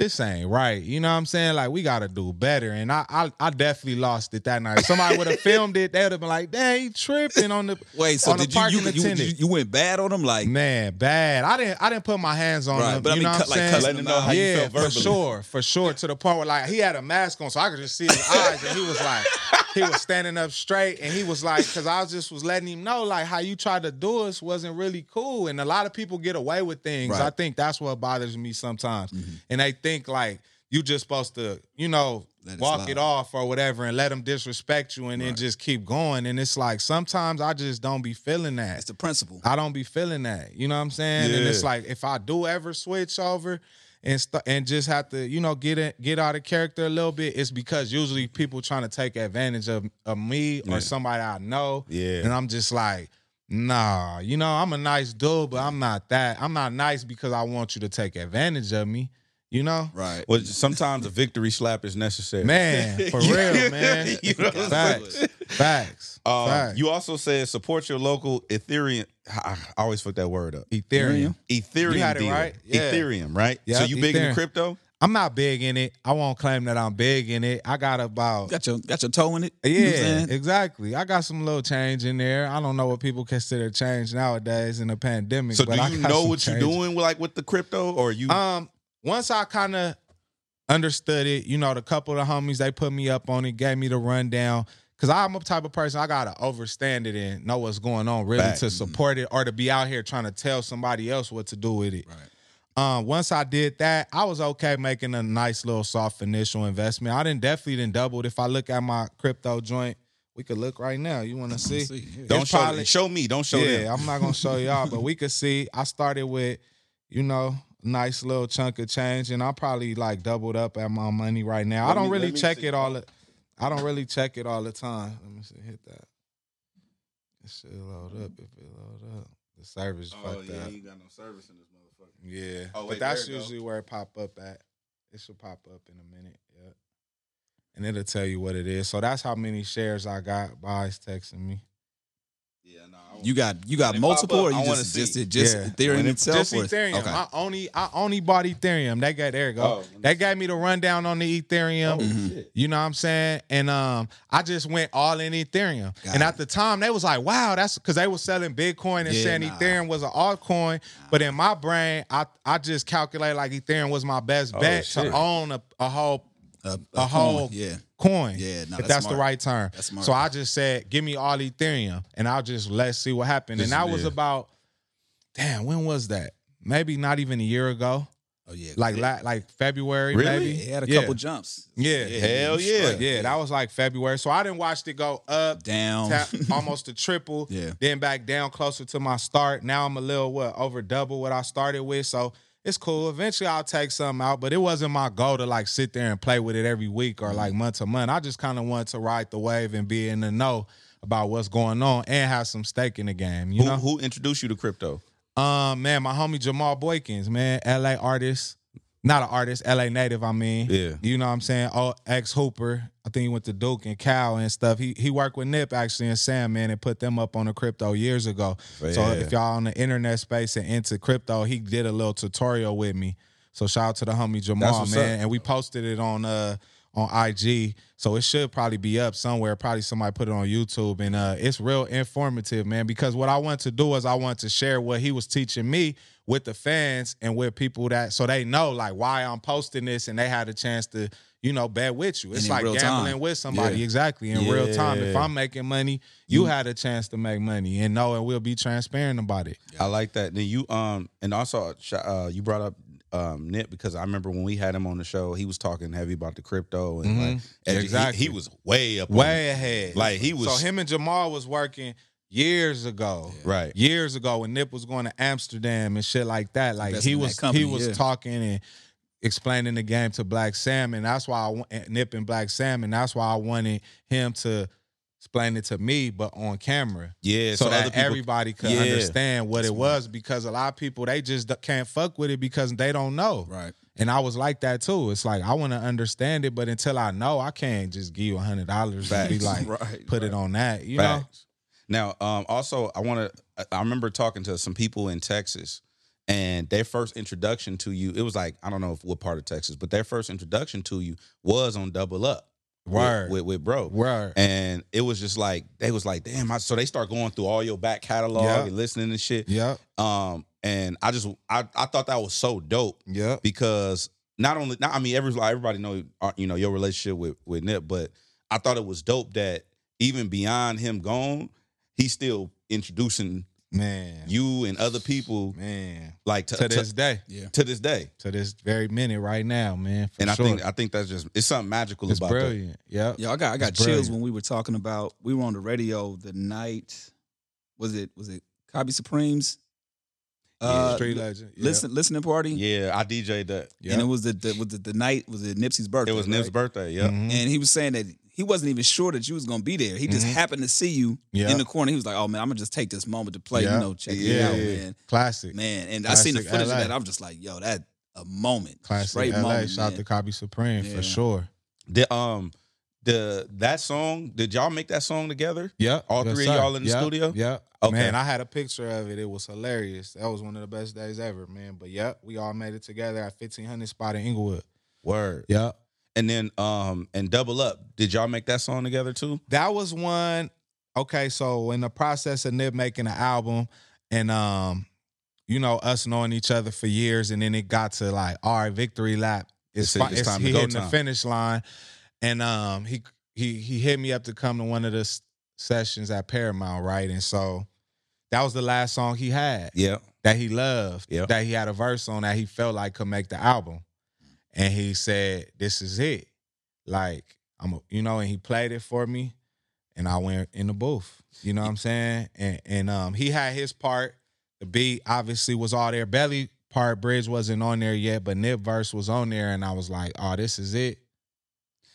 this ain't right. You know what I'm saying? Like, we gotta do better. And I I, I definitely lost it that night. If somebody would have filmed it, they would have been like, dang, he tripping on the wait, so on did the you, you, you you went bad on him? Like, man, bad. I didn't I didn't put my hands on right, him. But you I mean, know cut, what I'm like, saying? Him know how yeah, you felt for sure, for sure. To the point where like he had a mask on, so I could just see his eyes, and he was like, he was standing up straight, and he was like, because I was just was letting him know, like, how you tried to do us wasn't really cool. And a lot of people get away with things. Right. I think that's what bothers me sometimes. Mm-hmm. And they think, like, you just supposed to, you know, walk it off or whatever and let them disrespect you and right. then just keep going. And it's like, sometimes I just don't be feeling that. It's the principle. I don't be feeling that. You know what I'm saying? Yeah. And it's like, if I do ever switch over, And st- and just have to, you know, get it, get out of character a little bit, it's because usually people trying to take advantage of, of me or yeah. somebody I know. Yeah. And I'm just like, nah, you know, I'm a nice dude, but I'm not that. I'm not nice because I want you to take advantage of me. You know? Right. Well, sometimes a victory slap is necessary. Man, for real, man. You know what Facts. What Facts. Um, Facts. You also said support your local Ethereum. I always fuck that word up. Ethereum. Ethereum. You had it deal. Right? Yeah. Ethereum, right? Yep. So you big Ethereum. In crypto? I'm not big in it. I won't claim that I'm big in it. I got about... Got your, got your toe in it? Yeah, you know exactly. I got some little change in there. I don't know what people consider change nowadays in the pandemic. So but do you I know what you're doing with, like, with the crypto? Or you... Um, Once I kind of understood it, you know, the couple of the homies, they put me up on it, gave me the rundown. Because I'm a type of person, I got to overstand it and know what's going on, really, Back. to support it or to be out here trying to tell somebody else what to do with it. Right. Um, once I did that, I was okay making a nice little soft initial investment. I didn't definitely didn't double it. If I look at my crypto joint, we could look right now. You want to see? see. Yeah. Don't show, probably, show me. Don't show yeah, them. Yeah, I'm not going to show y'all, but we could see. I started with, you know... nice little chunk of change, and I probably like doubled up at my money right now. Let I don't me, really check see. it all. The, I don't really check it all the time. Let me see, hit that. It should load up if it load up. The service oh, fucked yeah, up. Oh yeah, you got no service in this motherfucker. Yeah, oh, wait, but that's usually go. where it pop up at. It should pop up in a minute. Yep, and it'll tell you what it is. So that's how many shares I got. Boys texting me. Yeah, no. Nah, you got you got multiple, up, or you just just, just just yeah. Ethereum itself? Just Ethereum. Okay. I only I only bought Ethereum. They got there you go. Oh, they gave me the rundown on the Ethereum. Oh, mm-hmm. You know what I'm saying? And um, I just went all in Ethereum. Got and it. At the time, they was like, "Wow, that's because they were selling Bitcoin and yeah, saying nah. Ethereum was an altcoin." Nah. But in my brain, I I just calculated like Ethereum was my best oh, bet shit. to own a, a whole. A, a, a whole coin, yeah. coin yeah, no, if that's, that's the right term. So I just said, give me all Ethereum, and I'll just let's see what happened. This, and that yeah. was about, damn, when was that? Maybe not even a year ago. Oh, yeah. Like yeah. like February, really? maybe. It had a yeah. couple jumps. Yeah. yeah. Hell yeah. Yeah, that was like February. So I didn't watch it go up. Down. Tap, almost a triple. Yeah. Then back down closer to my start. Now I'm a little, what, over double what I started with. So it's cool. Eventually, I'll take something out, but it wasn't my goal to, like, sit there and play with it every week or, like, month to month. I just kind of wanted to ride the wave and be in the know about what's going on and have some stake in the game, you who, know? Who introduced you to crypto? Um, man, my homie Jamal Boykins, man, L A artist. Not an artist, L A native, I mean. Yeah. You know what I'm saying? Oh, ex-Hooper. I think he went to Duke and Cal and stuff. He he worked with Nip, actually, and Sam, man, and put them up on the crypto years ago. Yeah. So if y'all on the internet space and into crypto, he did a little tutorial with me. So shout out to the homie Jamal, man. Up. And we posted it on uh on I G. So it should probably be up somewhere. Probably somebody put it on YouTube. And uh, it's real informative, man, because what I want to do is I want to share what he was teaching me with the fans and with people that, so they know like why I'm posting this and they had a chance to, you know, bet with you. It's like gambling time. with somebody. Yeah. Exactly. In yeah. real time. If I'm making money, you yeah. had a chance to make money and know, and we'll be transparent about it. I like that. Then you, um, and also uh, you brought up um, Nip, because I remember when we had him on the show, he was talking heavy about the crypto and mm-hmm. like, and exactly. he, he was way up. Way on ahead. Like he was. So him and Jamal was working years ago, yeah. right? Years ago, when Nip was going to Amsterdam and shit like that, like he was company, he was yeah. talking and explaining the game to Black Salmon. That's why I Nip and Black Salmon. That's why I wanted him to explain it to me, but on camera, yeah, so, so that other people, everybody could yeah. understand what that's it was. Right. Because a lot of people they just can't fuck with it because they don't know, right? And I was like that too. It's like I want to understand it, but until I know, I can't just give you a hundred dollars and be like, right, put right. it on that, you Facts. know. Now, um, also, I want to. I remember talking to some people in Texas, And their first introduction to you, it was like, I don't know if, what part of Texas, but their first introduction to you was on Double Up. Word. With, with, with bro. Word. And it was just like, they was like, damn. I, so they start going through all your back catalog yep. and listening and shit. Yeah. Um, and I just, I, I thought that was so dope. Yeah. Because not only, not, I mean, every, everybody know, you know, your relationship with, with Nip, but I thought it was dope that even beyond him gone, he's still introducing Man, you and other people, man, like to, to this to, day, yeah, to this day, to this very minute right now, man. For and sure. I think I think that's just it's something magical it's about brilliant. That. Yeah, yeah. I got I got it's chills brilliant. When we were talking about we were on the radio the night. Was it was it Cobby Supreme's yeah, uh, Street Legend yeah. listen listening party? Yeah, I D J'd that, yeah. And it was the, the was the, the night was it Nipsey's birthday? It was right? Nip's birthday, yeah. Mm-hmm. And he was saying that. He wasn't even sure that you was gonna be there. He just mm-hmm. happened to see you yeah. in the corner. He was like, "Oh man, I'm gonna just take this moment to play, yeah. you know, check yeah, it out, yeah. man." Classic, man. And Classic I seen the footage L A. Of that. I'm just like, "Yo, that a moment." Classic Straight L A. Moment, shout out to Cobby Supreme yeah. for sure. The um the that song. Did y'all make that song together? Yeah, all yes, three sir. Of y'all in the yeah. studio. Yeah. Okay. Man, I had a picture of it. It was hilarious. That was one of the best days ever, man. But yeah, we all made it together at fifteen hundred spot in Inglewood. Word. Yeah. And then, um, and Double Up, did y'all make that song together too? That was one, okay, so in the process of Nip making an album and, um, you know, us knowing each other for years, and then it got to like, all right, victory lap. It's, it's, it's, it's time to go hitting time. The finish line. And um, he, he, he hit me up to come to one of the sessions at Paramount, right? And so that was the last song he had yep. that he loved, yep. that he had a verse on that he felt like could make the album. And he said, "This is it." Like, I'm, a, you know, and he played it for me, and I went in the booth. You know what I'm saying? And and um, he had his part. The beat obviously was all there. Belly part, bridge wasn't on there yet, but Nip verse was on there, and I was like, "Oh, this is it."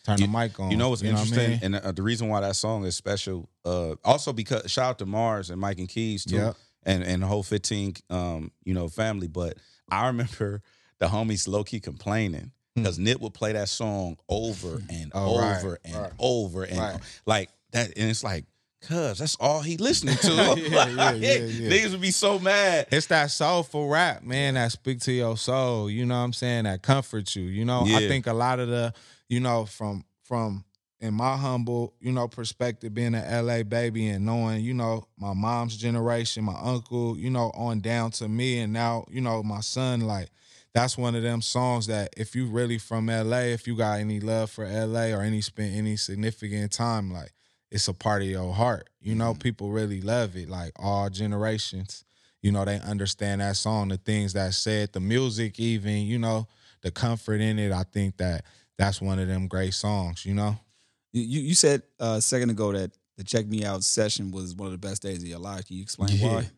Turn you, the mic on. You know what's you interesting, know what I mean? And uh, the reason why that song is special, uh, also because shout out to Mars and Mike and Keys too, yep. and and the whole fifteen, um, you know, family. But I remember. The homies low-key complaining because hmm. Nip would play that song over and oh, over right, and right. over and right. like that. And it's like, cuz, that's all he listening to. yeah, yeah, yeah, yeah. Niggas would be so mad. It's that soulful rap, man, that speak to your soul. You know what I'm saying? That comforts you. You know, yeah. I think a lot of the, you know, from, from in my humble, you know, perspective, being an L A baby and knowing, you know, my mom's generation, my uncle, you know, on down to me and now, you know, my son, like, that's one of them songs that if you really from L A, if you got any love for L A or any spent any significant time, like, it's a part of your heart. You know, mm-hmm. people really love it. Like, all generations, you know, they understand that song, the things that said, the music even, you know, the comfort in it. I think that that's one of them great songs, you know? You you said uh, a second ago that the Check Me Out session was one of the best days of your life. Can you explain yeah. why?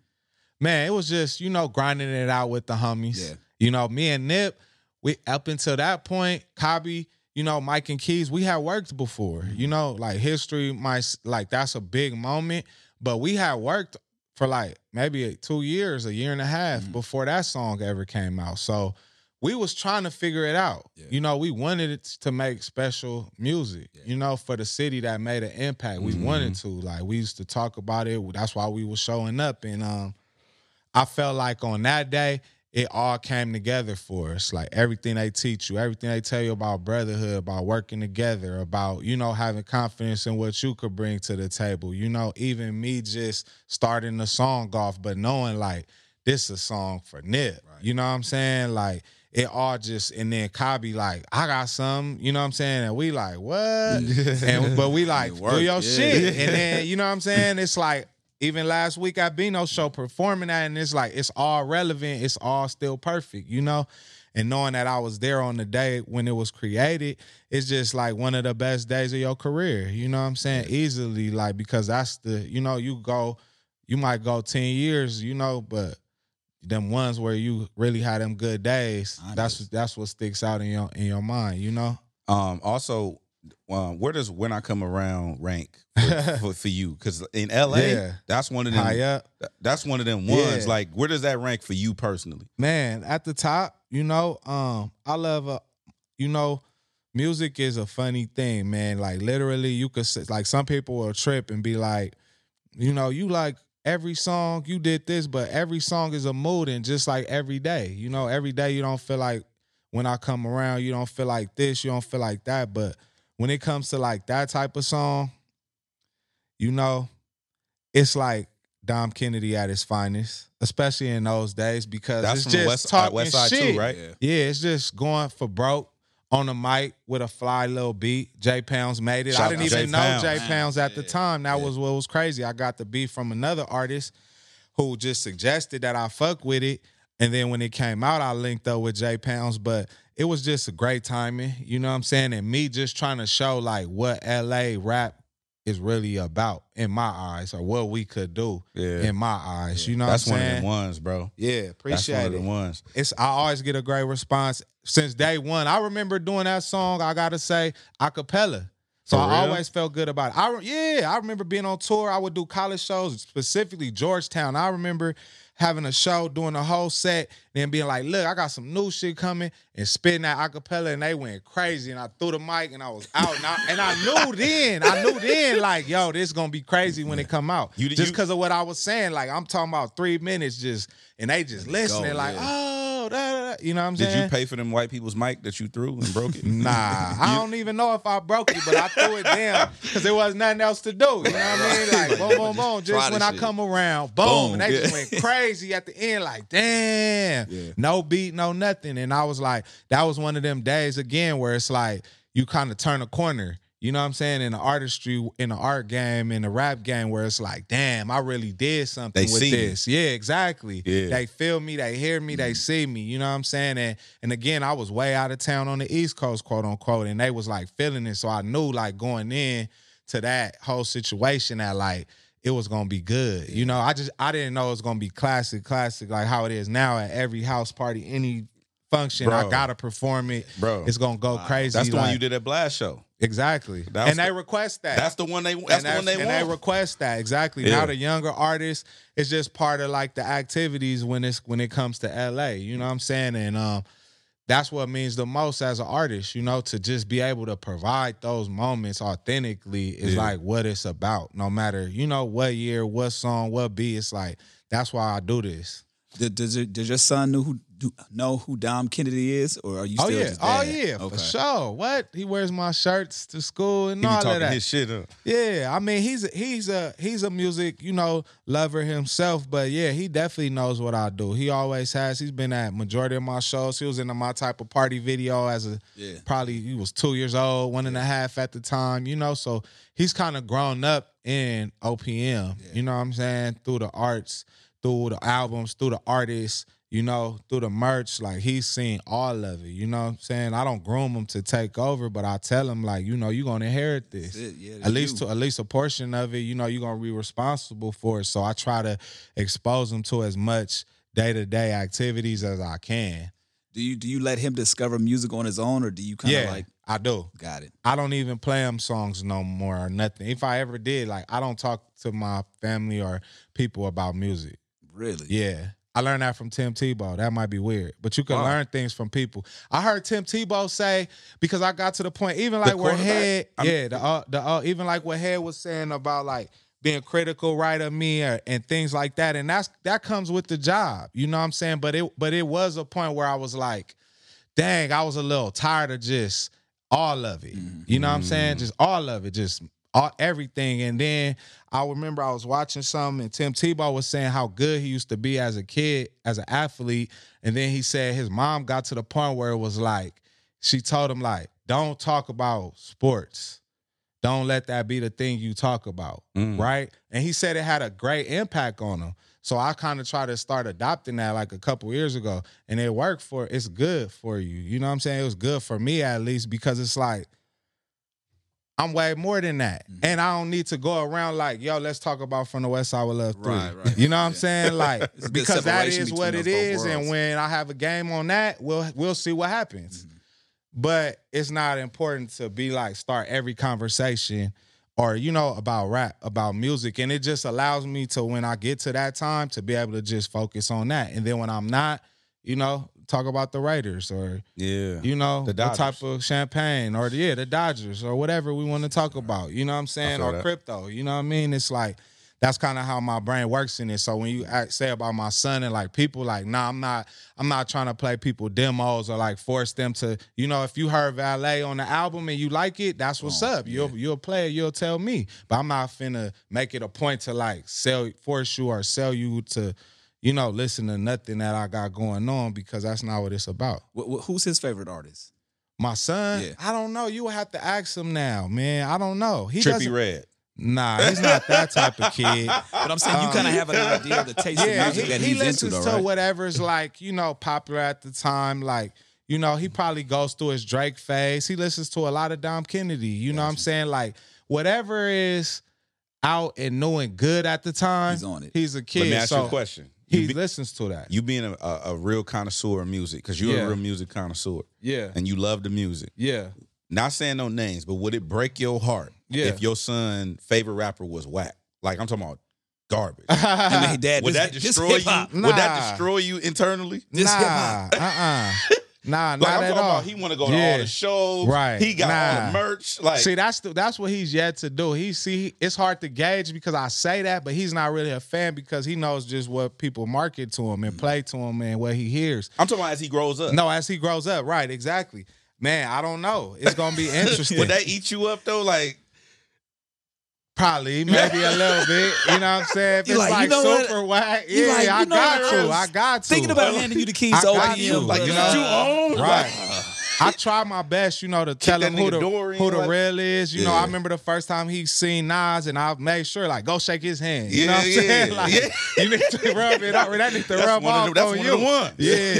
Man, it was just, you know, grinding it out with the homies. Yeah. You know, me and Nip, we up until that point, Cobby, you know, Mike and Keys, we had worked before. You know, like history, my like that's a big moment. But we had worked for like maybe two years, a year and a half mm-hmm. before that song ever came out. So we was trying to figure it out. Yeah. You know, we wanted it to make special music, yeah. you know, for the city that made an impact. We mm-hmm. wanted to. Like, we used to talk about it. That's why we were showing up. And um, I felt like on that day, it all came together for us. Like, everything they teach you, everything they tell you about brotherhood, about working together, about, you know, having confidence in what you could bring to the table. You know, even me just starting the song off, but knowing, like, this is a song for Nip. Right. You know what I'm saying? Like, it all just, and then Cobby, like, I got something. You know what I'm saying? And we like, what? and But we like, do your yeah. shit. And then, you know what I'm saying? It's like, even last week at Bino's show performing that, and it's like, it's all relevant. It's all still perfect, you know? And knowing that I was there on the day when it was created, it's just like one of the best days of your career. You know what I'm saying? Easily, like, because that's the, you know, you go, you might go ten years, you know, but them ones where you really had them good days, that's that's what sticks out in your in your mind, you know? Um, also, Um, where does When I Come Around rank for, for, for you? Because in L A, yeah. that's one of them. High up. That's one of them ones. Yeah. Like, where does that rank for you personally? Man, at the top, you know, um, I love, a, you know, music is a funny thing, man. Like, literally, you could, like, some people will trip and be like, you know, you like every song you did this, but every song is a mood, and just like every day, you know, every day you don't feel like when I come around, you don't feel like this, you don't feel like that. But when it comes to like that type of song, you know, it's like Dom Kennedy at his finest, especially in those days, because that's it's just West, talking West Side shit. Too, right? Yeah. yeah, it's just going for broke on the mic with a fly little beat. Jay Pounds made it. Shout I didn't even Jay know Pounds. Jay Pounds at yeah. the time. That yeah. was what was crazy. I got the beat from another artist who just suggested that I fuck with it. And then when it came out, I linked up with Jay Pounds. But it was just a great timing, you know what I'm saying? And me just trying to show like what L A rap is really about in my eyes, or what we could do yeah. in my eyes. Yeah. You know That's what I'm saying? That's one of the ones, bro. Yeah, appreciate That's one it. Of the ones. It's I always get a great response since day one. I remember doing that song, I gotta say, a cappella. So I always felt good about it. I yeah, I remember being on tour. I would do college shows, specifically Georgetown. I remember having a show, doing a whole set, then being like, look, I got some new shit coming, and spitting that a cappella, and they went crazy, and I threw the mic, and I was out, and I, and I knew then, I knew then, like, yo, this is going to be crazy when it come out. You, just because of what I was saying, like, I'm talking about three minutes just, and they just listening, go, like, yeah. oh, da, da, da. You know what I'm Did saying? Did you pay for them white people's mic that you threw and broke it? Nah, I don't even know if I broke it, but I threw it down, because there was nothing else to do, you know what I mean? Like, boom, boom, boom, just, just when I shit. come around, boom, boom. And they yeah. just went crazy. At the end, like, damn, yeah. no beat, no nothing. And I was like, that was one of them days again where it's like you kind of turn a corner, you know what I'm saying, in the artistry, in the art game, in the rap game, where it's like, damn, I really did something they with see this me. Yeah, exactly. Yeah. They feel me, they hear me, mm-hmm. they see me, you know what I'm saying? And and again, I was way out of town on the East Coast, quote unquote, and they was like feeling it. So I knew like going in to that whole situation that like it was gonna be good. You know, I just I didn't know it was gonna be classic, classic, like how it is now at every house party, any function. Bro. I gotta perform it. Bro. It's gonna go wow. crazy. That's the like, one you did at Blast Show. Exactly. That's and the, they request that. That's the one they that's and the one they want. And they request that. Exactly. Yeah. Now the younger artists, it's just part of like the activities when it's when it comes to L A. You know what I'm saying? And um that's what means the most as an artist, you know, to just be able to provide those moments authentically is yeah. like what it's about. No matter, you know, what year, what song, what beat, it's like, that's why I do this. Did, does it, does your son know who, do, know who Dom Kennedy is, or are you still oh, yeah. his dad? Oh, yeah, okay. for sure. What? He wears my shirts to school and he all be talking of that. His shit up. Yeah, I mean, he's, he's, a, he's a music, you know, lover himself, but yeah, he definitely knows what I do. He always has. He's been at majority of my shows. He was in my type of party video as a, yeah. probably he was two years old, one and a half at the time, you know, so he's kind of grown up in O P M, yeah. you know what I'm saying, through the arts, through the albums, through the artists, you know, through the merch. Like, he's seen all of it, you know what I'm saying? I don't groom him to take over, but I tell him, like, you know, you're going to inherit this. Yeah, at least to, at least a portion of it, you know, you're going to be responsible for it. So I try to expose him to as much day-to-day activities as I can. Do you do you let him discover music on his own, or do you kind of yeah, like... I do. Got it. I don't even play him songs no more or nothing. If I ever did, like, I don't talk to my family or people about music. Really? Yeah. I learned that from Tim Tebow. That might be weird, but you can wow. learn things from people. I heard Tim Tebow say, because I got to the point, even like where Head, I'm, yeah, the, uh, the uh, even like what Head was saying about like being critical right of me or, and things like that, and that's that comes with the job, you know what I'm saying? But it but it was a point where I was like, dang, I was a little tired of just all of it, mm-hmm. you know what I'm saying? Just all of it, just. All, everything. And then I remember I was watching something, and Tim Tebow was saying how good he used to be as a kid, as an athlete, and then he said his mom got to the point where it was like, she told him, like, don't talk about sports. Don't let that be the thing you talk about, mm. right? And he said it had a great impact on him. So I kind of tried to start adopting that like a couple years ago, and it worked for, it's good for you. You know what I'm saying? It was good for me at least, because it's like, I'm way more than that. Mm-hmm. And I don't need to go around like, yo, let's talk about From the Westside With Love three. Right, right. You know what I'm saying? Like, because that is what it is. Worlds. And when I have a game on that, we'll we'll see what happens. Mm-hmm. But it's not important to be like, start every conversation or, you know, about rap, about music. And it just allows me to, when I get to that time, to be able to just focus on that. And then when I'm not, you know, talk about the Raiders or, yeah, you know, the type of champagne or, yeah, the Dodgers or whatever we want to talk about, you know what I'm saying, or that. Crypto, you know what I mean? It's like that's kind of how my brain works in it. So when you act, say about my son and like people, like nah, I'm not, I'm not trying to play people demos or like force them to, you know, if you heard Valet on the album and you like it, that's what's oh, up. You'll yeah. you'll play it, you'll tell me. But I'm not finna make it a point to like sell, force you or sell you to, you know, listen to nothing that I got going on, because that's not what it's about. Wh- who's his favorite artist? My son? Yeah. I don't know. You would have to ask him now, man. I don't know. He Trippie Redd. Nah, he's not that type of kid. But I'm saying um, you kind of have an idea of the taste yeah, of music he, that he's into, though, right? He listens to whatever's, like, you know, popular at the time. Like, you know, he probably goes through his Drake phase. He listens to a lot of Dom Kennedy. You gotcha. Know what I'm saying? Like, whatever is out and new and good at the time, he's on it. He's a kid. Let me ask so you a question. He be, listens to that. You being a, a, a real connoisseur of music, because you're yeah. a real music connoisseur. Yeah. And you love the music. Yeah. Not saying no names, but would it break your heart yeah. if your son's favorite rapper was whack? Like, I'm talking about garbage. I mean, Dad, would this, that destroy you? Nah. Would that destroy you internally? This nah, hip-hop. uh-uh. Nah, like, not I'm at all. About, he want to go yeah. to all the shows. Right. He got nah. all the merch. Like, see, that's the, that's what he's yet to do. He see, it's hard to gauge because I say that, but he's not really a fan because he knows just what people market to him and play to him and what he hears. I'm talking about as he grows up. No, as he grows up, right? Exactly. Man, I don't know. It's gonna be interesting. Would that eat you up though? Like. Probably, maybe a little bit. You know what I'm saying? If it's like, like you know super whack. Yeah, like, I got you. I got you. Thinking about handing you the keys to O P M. Like, you know, you own? Right. I try my best, you know, to tell him who the, who the real is. You yeah. know, I remember the first time he seen Nas, and I made sure, like, go shake his hand. You yeah, know what I'm yeah, saying? Like, yeah. you need to rub it out. That need to that's rub off them, that's on one you. Of the ones.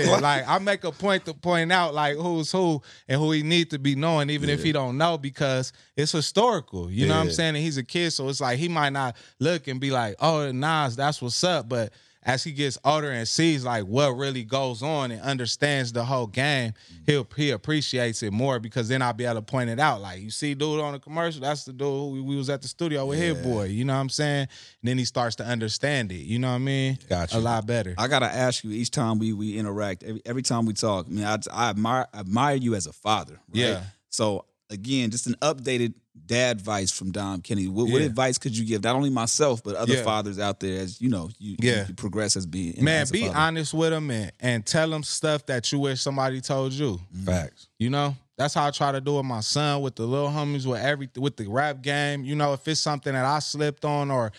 Yeah, like, I make a point to point out, like, who's who and who he need to be knowing, even yeah. if he don't know, because it's historical. You yeah. know what I'm saying? And he's a kid, so it's like he might not look and be like, oh, Nas, that's what's up. But as he gets older and sees like what really goes on and understands the whole game, he'll he appreciates it more, because then I'll be able to point it out. Like, you see dude on the commercial, that's the dude who we was at the studio with yeah. Hit Boy. You know what I'm saying? And then he starts to understand it. You know what I mean? Gotcha. A lot better. I gotta ask you each time we we interact, every, every time we talk. I mean, I I admire, I admire you as a father. Right? Yeah. So again, just an updated dad advice from Dom Kennedy. What, yeah. what advice could you give not only myself but other yeah. fathers out there, as you know, you, yeah. you progress as being man. As be father. Honest with them and, and tell them stuff that you wish somebody told you. Facts. You know, that's how I try to do with my son, with the little homies, with every with the rap game. You know, if it's something that I slipped on or,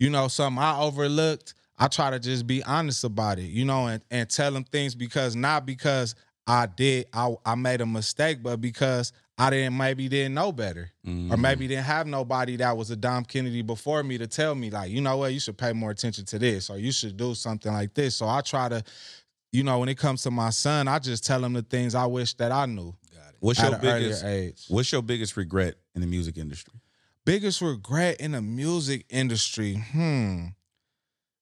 you know, something I overlooked, I try to just be honest about it. You know, and and tell them things, because not because I did I I made a mistake, but because I didn't maybe didn't know better, mm. or maybe didn't have nobody that was a Dom Kennedy before me to tell me, like, you know what, you should pay more attention to this, or you should do something like this. So I try to, you know, when it comes to my son, I just tell him the things I wish that I knew. Got it. What's your biggest age? What's your biggest regret in the music industry? Biggest regret in the music industry? Hmm.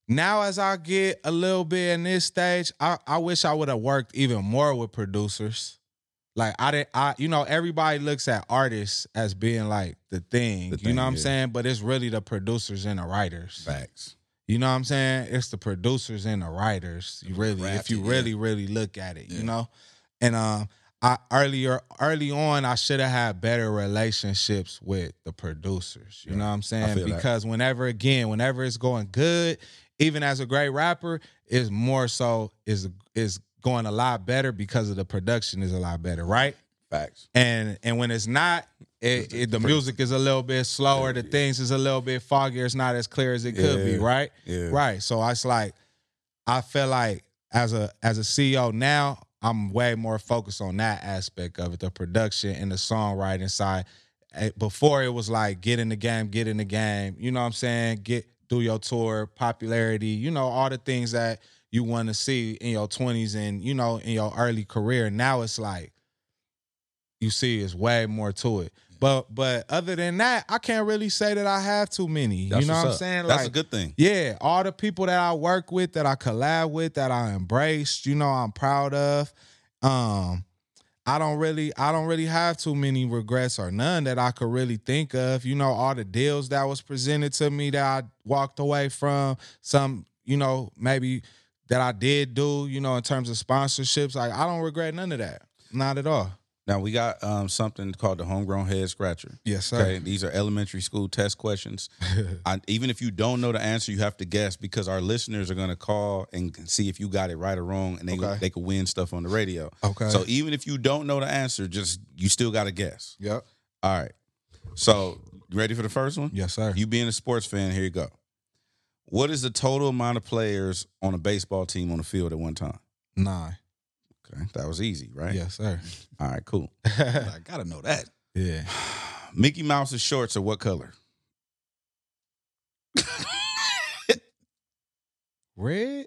Now, as I get a little bit in this stage, I, I wish I would have worked even more with producers. Like, I didn't, I, you know, everybody looks at artists as being like the thing, the thing you know what yeah. I'm saying? But it's really the producers and the writers. Facts. You know what I'm saying? It's the producers and the writers. You really, Rappy, if you yeah. really, really look at it, yeah. you know? And um, I earlier, early on, I should have had better relationships with the producers. You yeah. know what I'm saying? Because that. whenever, again, whenever it's going good, even as a great rapper, it's more so, is is. going a lot better because of the production is a lot better, right? Facts. And and when it's not, it, it, the music is a little bit slower, yeah, the yeah. things is a little bit foggier, it's not as clear as it yeah. could be, right? Yeah. Right. So I was like, I feel like as a as a C E O now, I'm way more focused on that aspect of it, the production and the songwriting side. Before it was like, get in the game, get in the game, you know what I'm saying? Get do your tour, popularity, you know, all the things that you want to see in your twenties and, you know, in your early career. Now it's like, you see, it's way more to it. But but other than that, I can't really say that I have too many. That's you know what I'm up. saying? That's like, a good thing. Yeah, all the people that I work with, that I collab with, that I embraced, you know, I'm proud of. Um, I don't really, I don't really have too many regrets or none that I could really think of. You know, all the deals that was presented to me that I walked away from, some, you know, maybe that I did do, you know, in terms of sponsorships. Like, I don't regret none of that. Not at all. Now, we got um, something called the Homegrown Head Scratcher. Yes, sir. Okay? These are elementary school test questions. I, even if you don't know the answer, you have to guess because our listeners are going to call and see if you got it right or wrong, and they okay. they could win stuff on the radio. Okay. So even if you don't know the answer, just you still got to guess. Yep. All right. So you ready for the first one? Yes, sir. You being a sports fan, here you go. What is the total amount of players on a baseball team on the field at one time? Nine. Okay, that was easy, right? Yes, sir. All right, cool. I gotta know that. Yeah. Mickey Mouse's shorts are what color? Red.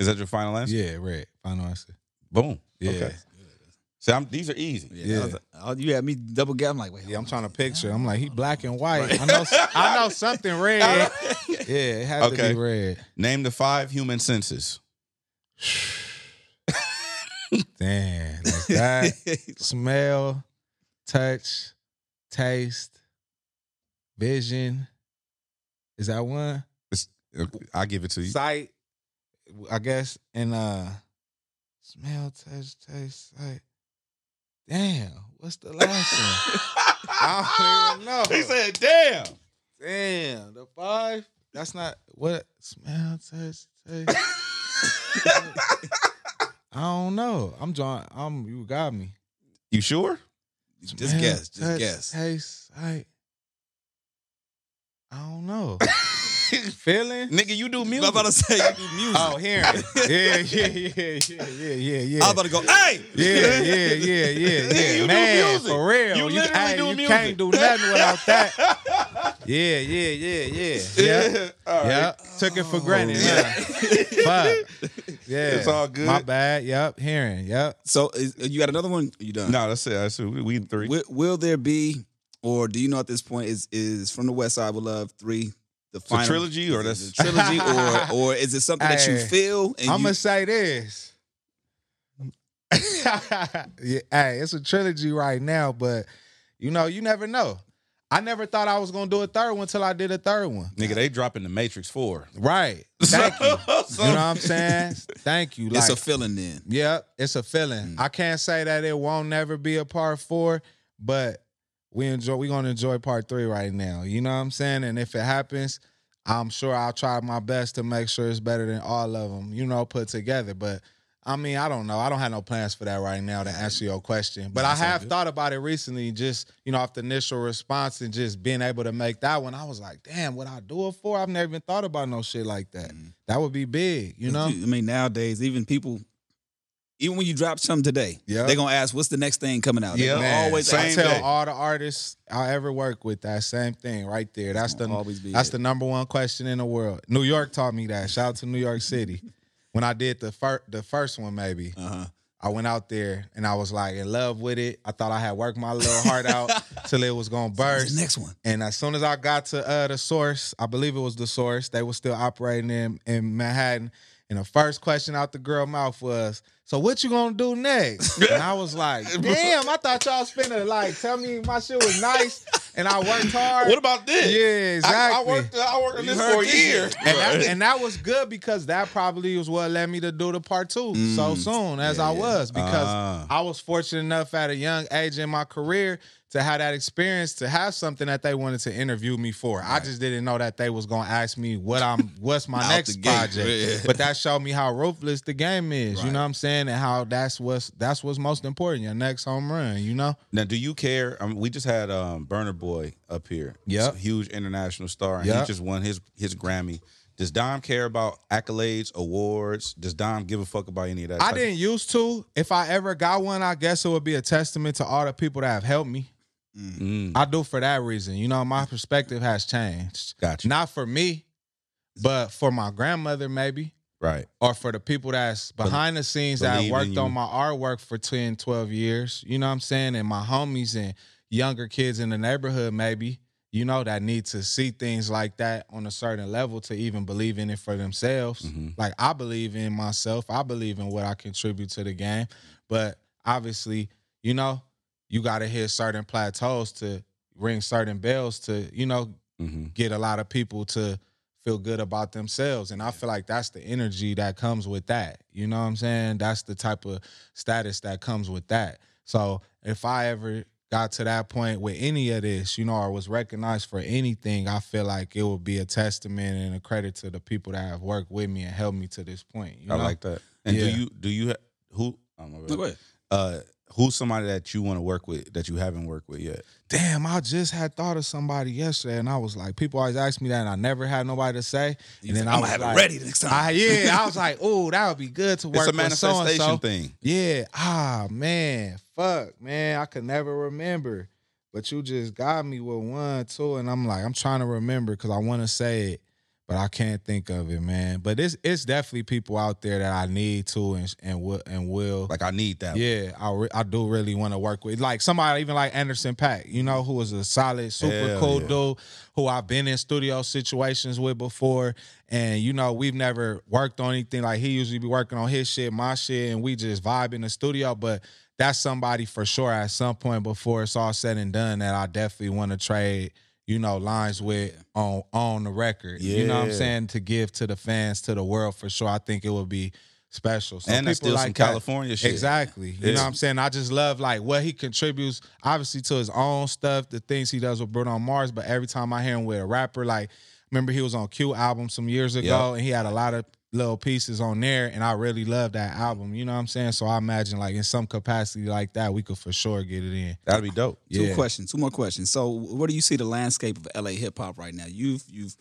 Is that your final answer? Yeah, red. Final answer. Boom. Yeah. Okay. So I'm, these are easy. Yeah, yeah. I was, you had me double guess. I'm like, wait. Yeah, I'm trying to picture. I'm like, he black and white. Right. I know, I know something red. Yeah, it had okay. to be red. Name the five human senses. Damn, like that. Smell, touch, taste, vision. Is that one? It's, I give it to you. Sight, I guess, and uh, smell, touch, taste, sight. Damn, what's the last one? I don't even know. He said, "Damn, damn." The five. That's not what. Smell, touch, taste. I don't know. I'm drawing. I'm. You got me. You sure? Smell, just guess. Just touch, guess. Taste, sight. I don't know. Feeling, nigga, you do music. I'm about to say you do music. Oh, hearing. Yeah, yeah, yeah, yeah, yeah, yeah, yeah. I'm about to go, hey. Yeah, yeah, yeah, yeah, yeah. You man, do music. For real. You literally you, ay, do you music. You can't do nothing without that. Yeah, yeah, yeah, yeah. Yeah. All right. Yep. Oh, took it for granted. Yeah. Fuck. Yeah. It's all good. My bad. Yep. Hearing. Yep. So is, you got another one? You done? No, that's it. That's it. We, we three. Will, will there be, or do you know at this point is is From the Westside With Love three? The final, trilogy, or that's a trilogy, or or is it something hey, that you feel? And I'm you... gonna say this. yeah, hey, it's a trilogy right now, but you know, you never know. I never thought I was gonna do a third one until I did a third one. Nigga, they dropping the Matrix four. Right. Thank you. So, you know what I'm saying? Thank you. Like, it's a feeling then. Yep, it's a feeling. Mm. I can't say that it won't never be a part four, but We enjoy. We're going to enjoy part three right now. You know what I'm saying? And if it happens, I'm sure I'll try my best to make sure it's better than all of them, you know, put together. But, I mean, I don't know. I don't have no plans for that right now to answer your question. But I have thought about it recently, just, you know, off the initial response and just being able to make that one. I was like, damn, what I do it for? I've never even thought about no shit like that. Mm. That would be big, you know? I mean, nowadays, even people... Even when you drop something today, yep. they're going to ask, what's the next thing coming out? Yep. Man, always same I tell day. all the artists I ever work with that same thing right there. That's, the, that's the number one question in the world. New York taught me that. Shout out to New York City. When I did the, fir- the first one, maybe, uh-huh. I went out there and I was like in love with it. I thought I had worked my little heart out till it was going to burst. Next one. And as soon as I got to uh, the source, I believe it was the source, they were still operating in, in Manhattan. And the first question out the girl mouth was, so what you gonna do next? And I was like, damn, I thought y'all was finna like tell me my shit was nice and I worked hard. What about this? Yeah, exactly. I, I worked I worked on this for a year. And, that, and that was good because that probably was what led me to do the part two mm, so soon as yeah, I was. Because uh, I was fortunate enough at a young age in my career to have that experience, to have something that they wanted to interview me for. Right. I just didn't know that they was gonna ask me what I'm, what's my next project. Yeah. But that showed me how ruthless the game is. Right. You know what I'm saying, and how that's what's that's what's most important. Your next home run, you know. Now, do you care? I mean, we just had um, Burner Boy up here. Yeah, huge international star. And yep. He just won his his Grammy. Does Dom care about accolades, awards? Does Dom give a fuck about any of that? I didn't of- used to. If I ever got one, I guess it would be a testament to all the people that have helped me. Mm. I do for that reason. You know, my perspective has changed. Gotcha. Not for me, but for my grandmother, maybe. Right. Or for the people that's behind Bel- the scenes that worked on my artwork for ten, twelve years. You know what I'm saying? And my homies and younger kids in the neighborhood, maybe, you know, that need to see things like that on a certain level to even believe in it for themselves. Mm-hmm. Like, I believe in myself. I believe in what I contribute to the game. But obviously, you know, you got to hit certain plateaus to ring certain bells to, you know, mm-hmm. get a lot of people to feel good about themselves. And I feel like that's the energy that comes with that. You know what I'm saying? That's the type of status that comes with that. So if I ever got to that point with any of this, you know, or was recognized for anything, I feel like it would be a testament and a credit to the people that have worked with me and helped me to this point. You I know? like that. And yeah. do you do you who? I don't know. Go ahead. Uh, who's somebody that you want to work with that you haven't worked with yet? Damn, I just had thought of somebody yesterday, and I was like, people always ask me that, and I never had nobody to say. You and then I'm I was have like, it ready next time. I, yeah, I was like, oh, that would be good to work with. It's a manifestation so -and -so. thing. Yeah. Ah, man. Fuck, man. I could never remember. But you just got me with one, two, and I'm like, I'm trying to remember because I want to say it, but I can't think of it, man. But it's it's definitely people out there that I need to and and will and will. Like I need that. Yeah, one. I I do really want to work with like somebody even like Anderson .Paak, you know, who was a solid, super Hell cool yeah. dude who I've been in studio situations with before, and you know we've never worked on anything. Like he usually be working on his shit, my shit, and we just vibe in the studio. But that's somebody for sure at some point before it's all said and done that I definitely want to trade. You know, lines with on on the record. Yeah. You know what I'm saying? To give to the fans, to the world for sure. I think it would be special. Some and that's still like some California that. shit. Exactly. Yeah. You know what I'm saying? I just love like what he contributes, obviously to his own stuff, the things he does with Bruno Mars, but every time I hear him with a rapper, like remember he was on Q album some years ago, yep. and he had a lot of little pieces on there, and I really love that album. You know what I'm saying? So I imagine like in some capacity like that, we could for sure get it in. That'd be dope. Yeah. Two questions, two more questions. So what do you see the landscape of L A hip hop right now? You've you've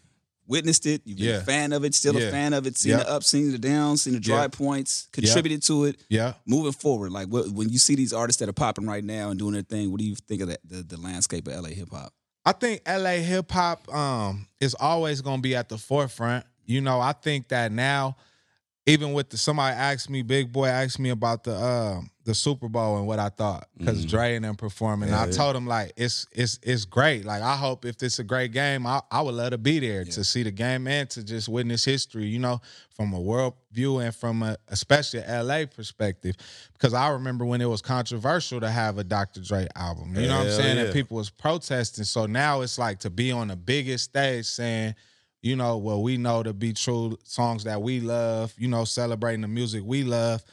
witnessed it, you've been yeah. a fan of it, still yeah. a fan of it, seen yep. the ups, seen the downs, seen the dry yep. points, contributed yep. to it. Yeah. Moving forward, like what, when you see these artists that are popping right now and doing their thing, what do you think of that, the, the landscape of L A hip hop? I think L A hip hop um, is always going to be at the forefront. You know, I think that now, even with the, somebody asked me, Big Boy asked me about the uh, the Super Bowl and what I thought, because mm. Dre and them performing. Yeah, and I yeah. told him, like, it's it's it's great. Like, I hope if it's a great game, I, I would love to be there yeah. to see the game and to just witness history, you know, from a world view and from a, especially an L A perspective. Because I remember when it was controversial to have a Doctor Dre album. You know Hell what I'm saying? Yeah. And people was protesting. So now it's like to be on the biggest stage saying, you know, well, we know to be true songs that we love, you know, celebrating the music we love.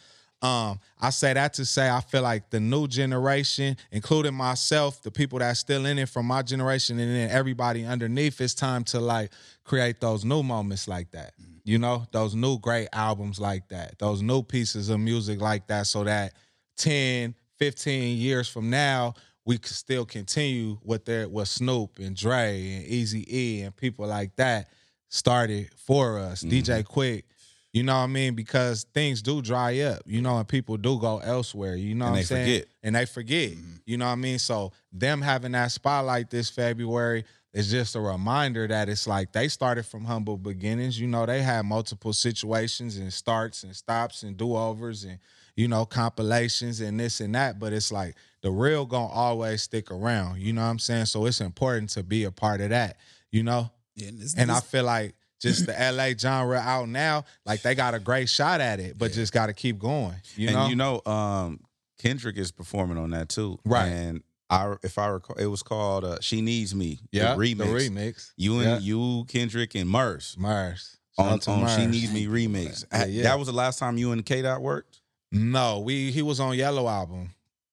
Um, I say that to say I feel like the new generation, including myself, the people that's still in it from my generation and then everybody underneath, it's time to, like, create those new moments like that, you know, those new great albums like that, those new pieces of music like that so that ten, fifteen years from now, we could still continue what their what Snoop and Dre and Eazy-E and people like that started for us. Mm-hmm. D J Quick, you know what I mean? Because things do dry up, you know, and people do go elsewhere, you know and what I'm saying? Forget. And they forget. Mm-hmm. You know what I mean? So them having that spotlight this February is just a reminder that it's like they started from humble beginnings. You know, they had multiple situations and starts and stops and do-overs and, you know, compilations and this and that, but it's like the real gonna always stick around, you know what I'm saying? So it's important to be a part of that, you know? Yeah, and, this, and this, I feel like just the L A genre out now, like they got a great shot at it, but yeah. just gotta keep going, you and know? And you know, um, Kendrick is performing on that too. Right. And I, if I recall, it was called uh, She Needs Me, yeah, the remix. The remix. You, and, yeah. you Kendrick, and Murs. Murs. On, on Murs. She Needs Me remix. Yeah, yeah. That was the last time you and K-Dot worked? No, we he was on Yellow Album.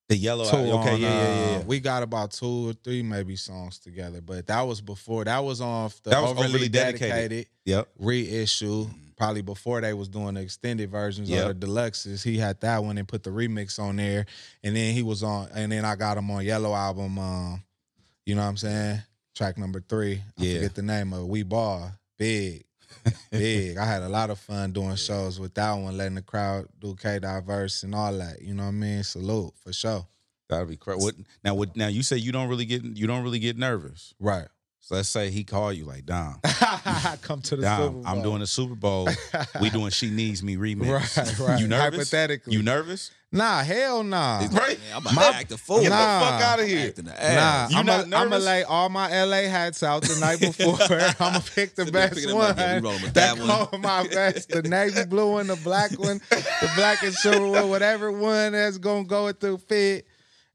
The Yellow Album. Okay, on, yeah, yeah, yeah. Uh, we got about two or three maybe songs together, but that was before. That was on the that was overly, overly dedicated, dedicated yep. reissue. Probably before they was doing the extended versions yep. or the deluxes. He had that one and put the remix on there, and then he was on. And then I got him on Yellow Album. Um, you know what I'm saying? Track number three. I yeah. forget the name of it. We Ball Big. Big. I had a lot of fun doing shows with that one, letting the crowd do K-Dot verse and all that. You know what I mean? Salute for sure. That'd be crazy. What, now, what, now you say you don't really get you don't really get nervous, right? So let's say he called you like, Dom, come to the Dom, Super Bowl. I'm doing the Super Bowl. We doing She Needs Me remix. Right, right. You nervous? Hypothetically, you nervous? Nah, hell nah. Right? Man, I'm gonna act a fool. Get nah. the fuck out of here. Nah, you I'm gonna lay all my L A hats out the night before. I'm gonna pick the best pick one. That that one. My best. The navy blue one, the black one, the black and silver one, whatever one that's gonna go with the fit.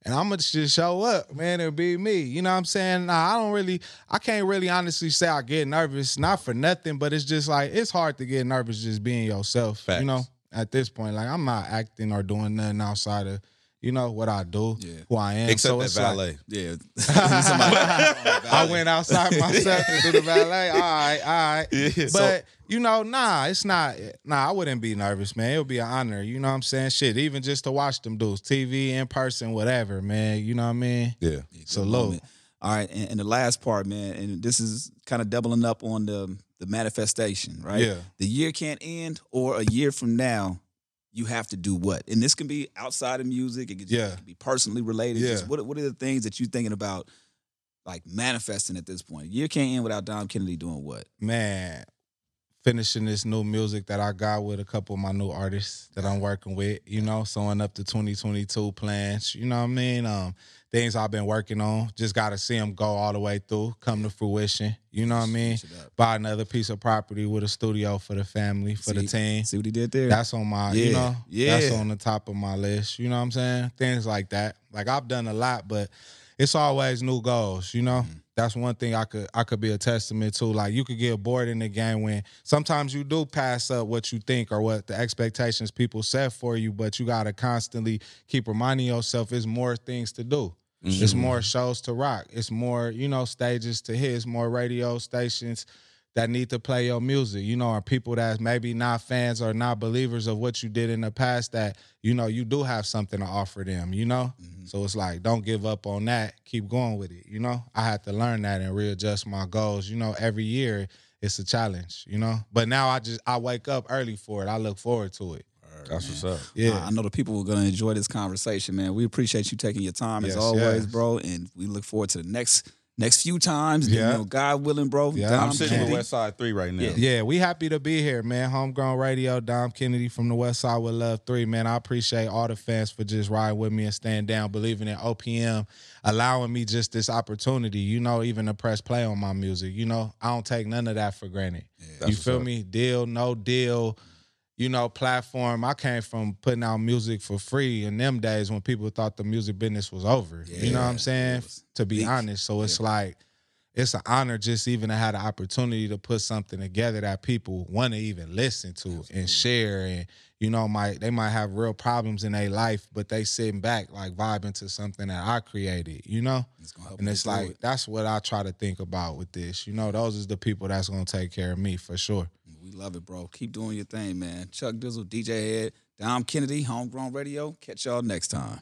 And I'm going to just show up, man, and be me. You know what I'm saying? Nah, I don't really, I can't really honestly say I get nervous, not for nothing, but it's just like, it's hard to get nervous just being yourself, Facts. you know, at this point. Like, I'm not acting or doing nothing outside of, you know, what I do, yeah. who I am. Except so that valet. Like, yeah. I went outside myself and do the valet. All right, all right. Yeah, but, so, you know, nah, it's not. Nah, I wouldn't be nervous, man. It would be an honor. You know what I'm saying? Shit, even just to watch them dudes, T V, in person, whatever, man. You know what I mean? Yeah. Salute. All right, and, and the last part, man, and this is kind of doubling up on the, the manifestation, right? Yeah. The year can't end, or a year from now, you have to do what? And this can be outside of music. It can, yeah. it can be personally related. Yeah. Just what, what are the things that you're thinking about, like, manifesting at this point? Year can't end without Dom Kennedy doing what? Man, finishing this new music that I got with a couple of my new artists that I'm working with, you know, sewing up the twenty twenty-two plans, you know what I mean? Um, things I've been working on, just got to see them go all the way through, come to fruition, you know what I mean? Buy another piece of property with a studio for the family, for see, the team. See what he did there? That's on my, yeah. you know, yeah. that's on the top of my list, you know what I'm saying? Things like that. Like, I've done a lot, but it's always new goals, you know? Mm-hmm. That's one thing I could I could be a testament to. Like, you could get bored in the game when sometimes you do pass up what you think or what the expectations people set for you, but you got to constantly keep reminding yourself it's more things to do. Mm-hmm. It's more shows to rock. It's more, you know, stages to hit. It's more radio stations that need to play your music, you know, or people that's maybe not fans or not believers of what you did in the past that, you know, you do have something to offer them, you know? Mm-hmm. So it's like, don't give up on that. Keep going with it, you know? I had to learn that and readjust my goals. You know, every year it's a challenge, you know? But now I just, I wake up early for it. I look forward to it. That's man. What's up. Yeah, I know the people are going to enjoy this conversation, man. We appreciate you taking your time, yes, as always, yes. bro. And we look forward to the next... Next few times, yeah. you know, God willing, bro. Yeah. Dom I'm sitting Kennedy. With Westside three right now. Yeah. yeah, we happy to be here, man. Homegrown Radio, Dom Kennedy from the Westside with Love three, man. I appreciate all the fans for just riding with me and staying down, believing in O P M, allowing me just this opportunity, you know, even to press play on my music. You know, I don't take none of that for granted. Yeah, you feel me? Deal, no deal. You know, platform. I came from putting out music for free in them days when people thought the music business was over. Yeah, you know what I'm saying? To be big. honest. So it's yeah. like, it's an honor just even to have the opportunity to put something together that people want to even listen to Absolutely. And share. And, you know, might they might have real problems in their life, but they sitting back, like, vibing to something that I created, you know? It's gonna help and it's like, it. That's what I try to think about with this. You know, those is the people that's going to take care of me for sure. We love it, bro. Keep doing your thing, man. Chuck Dizzle, D J Head, Dom Kennedy, Homegrown Radio. Catch y'all next time.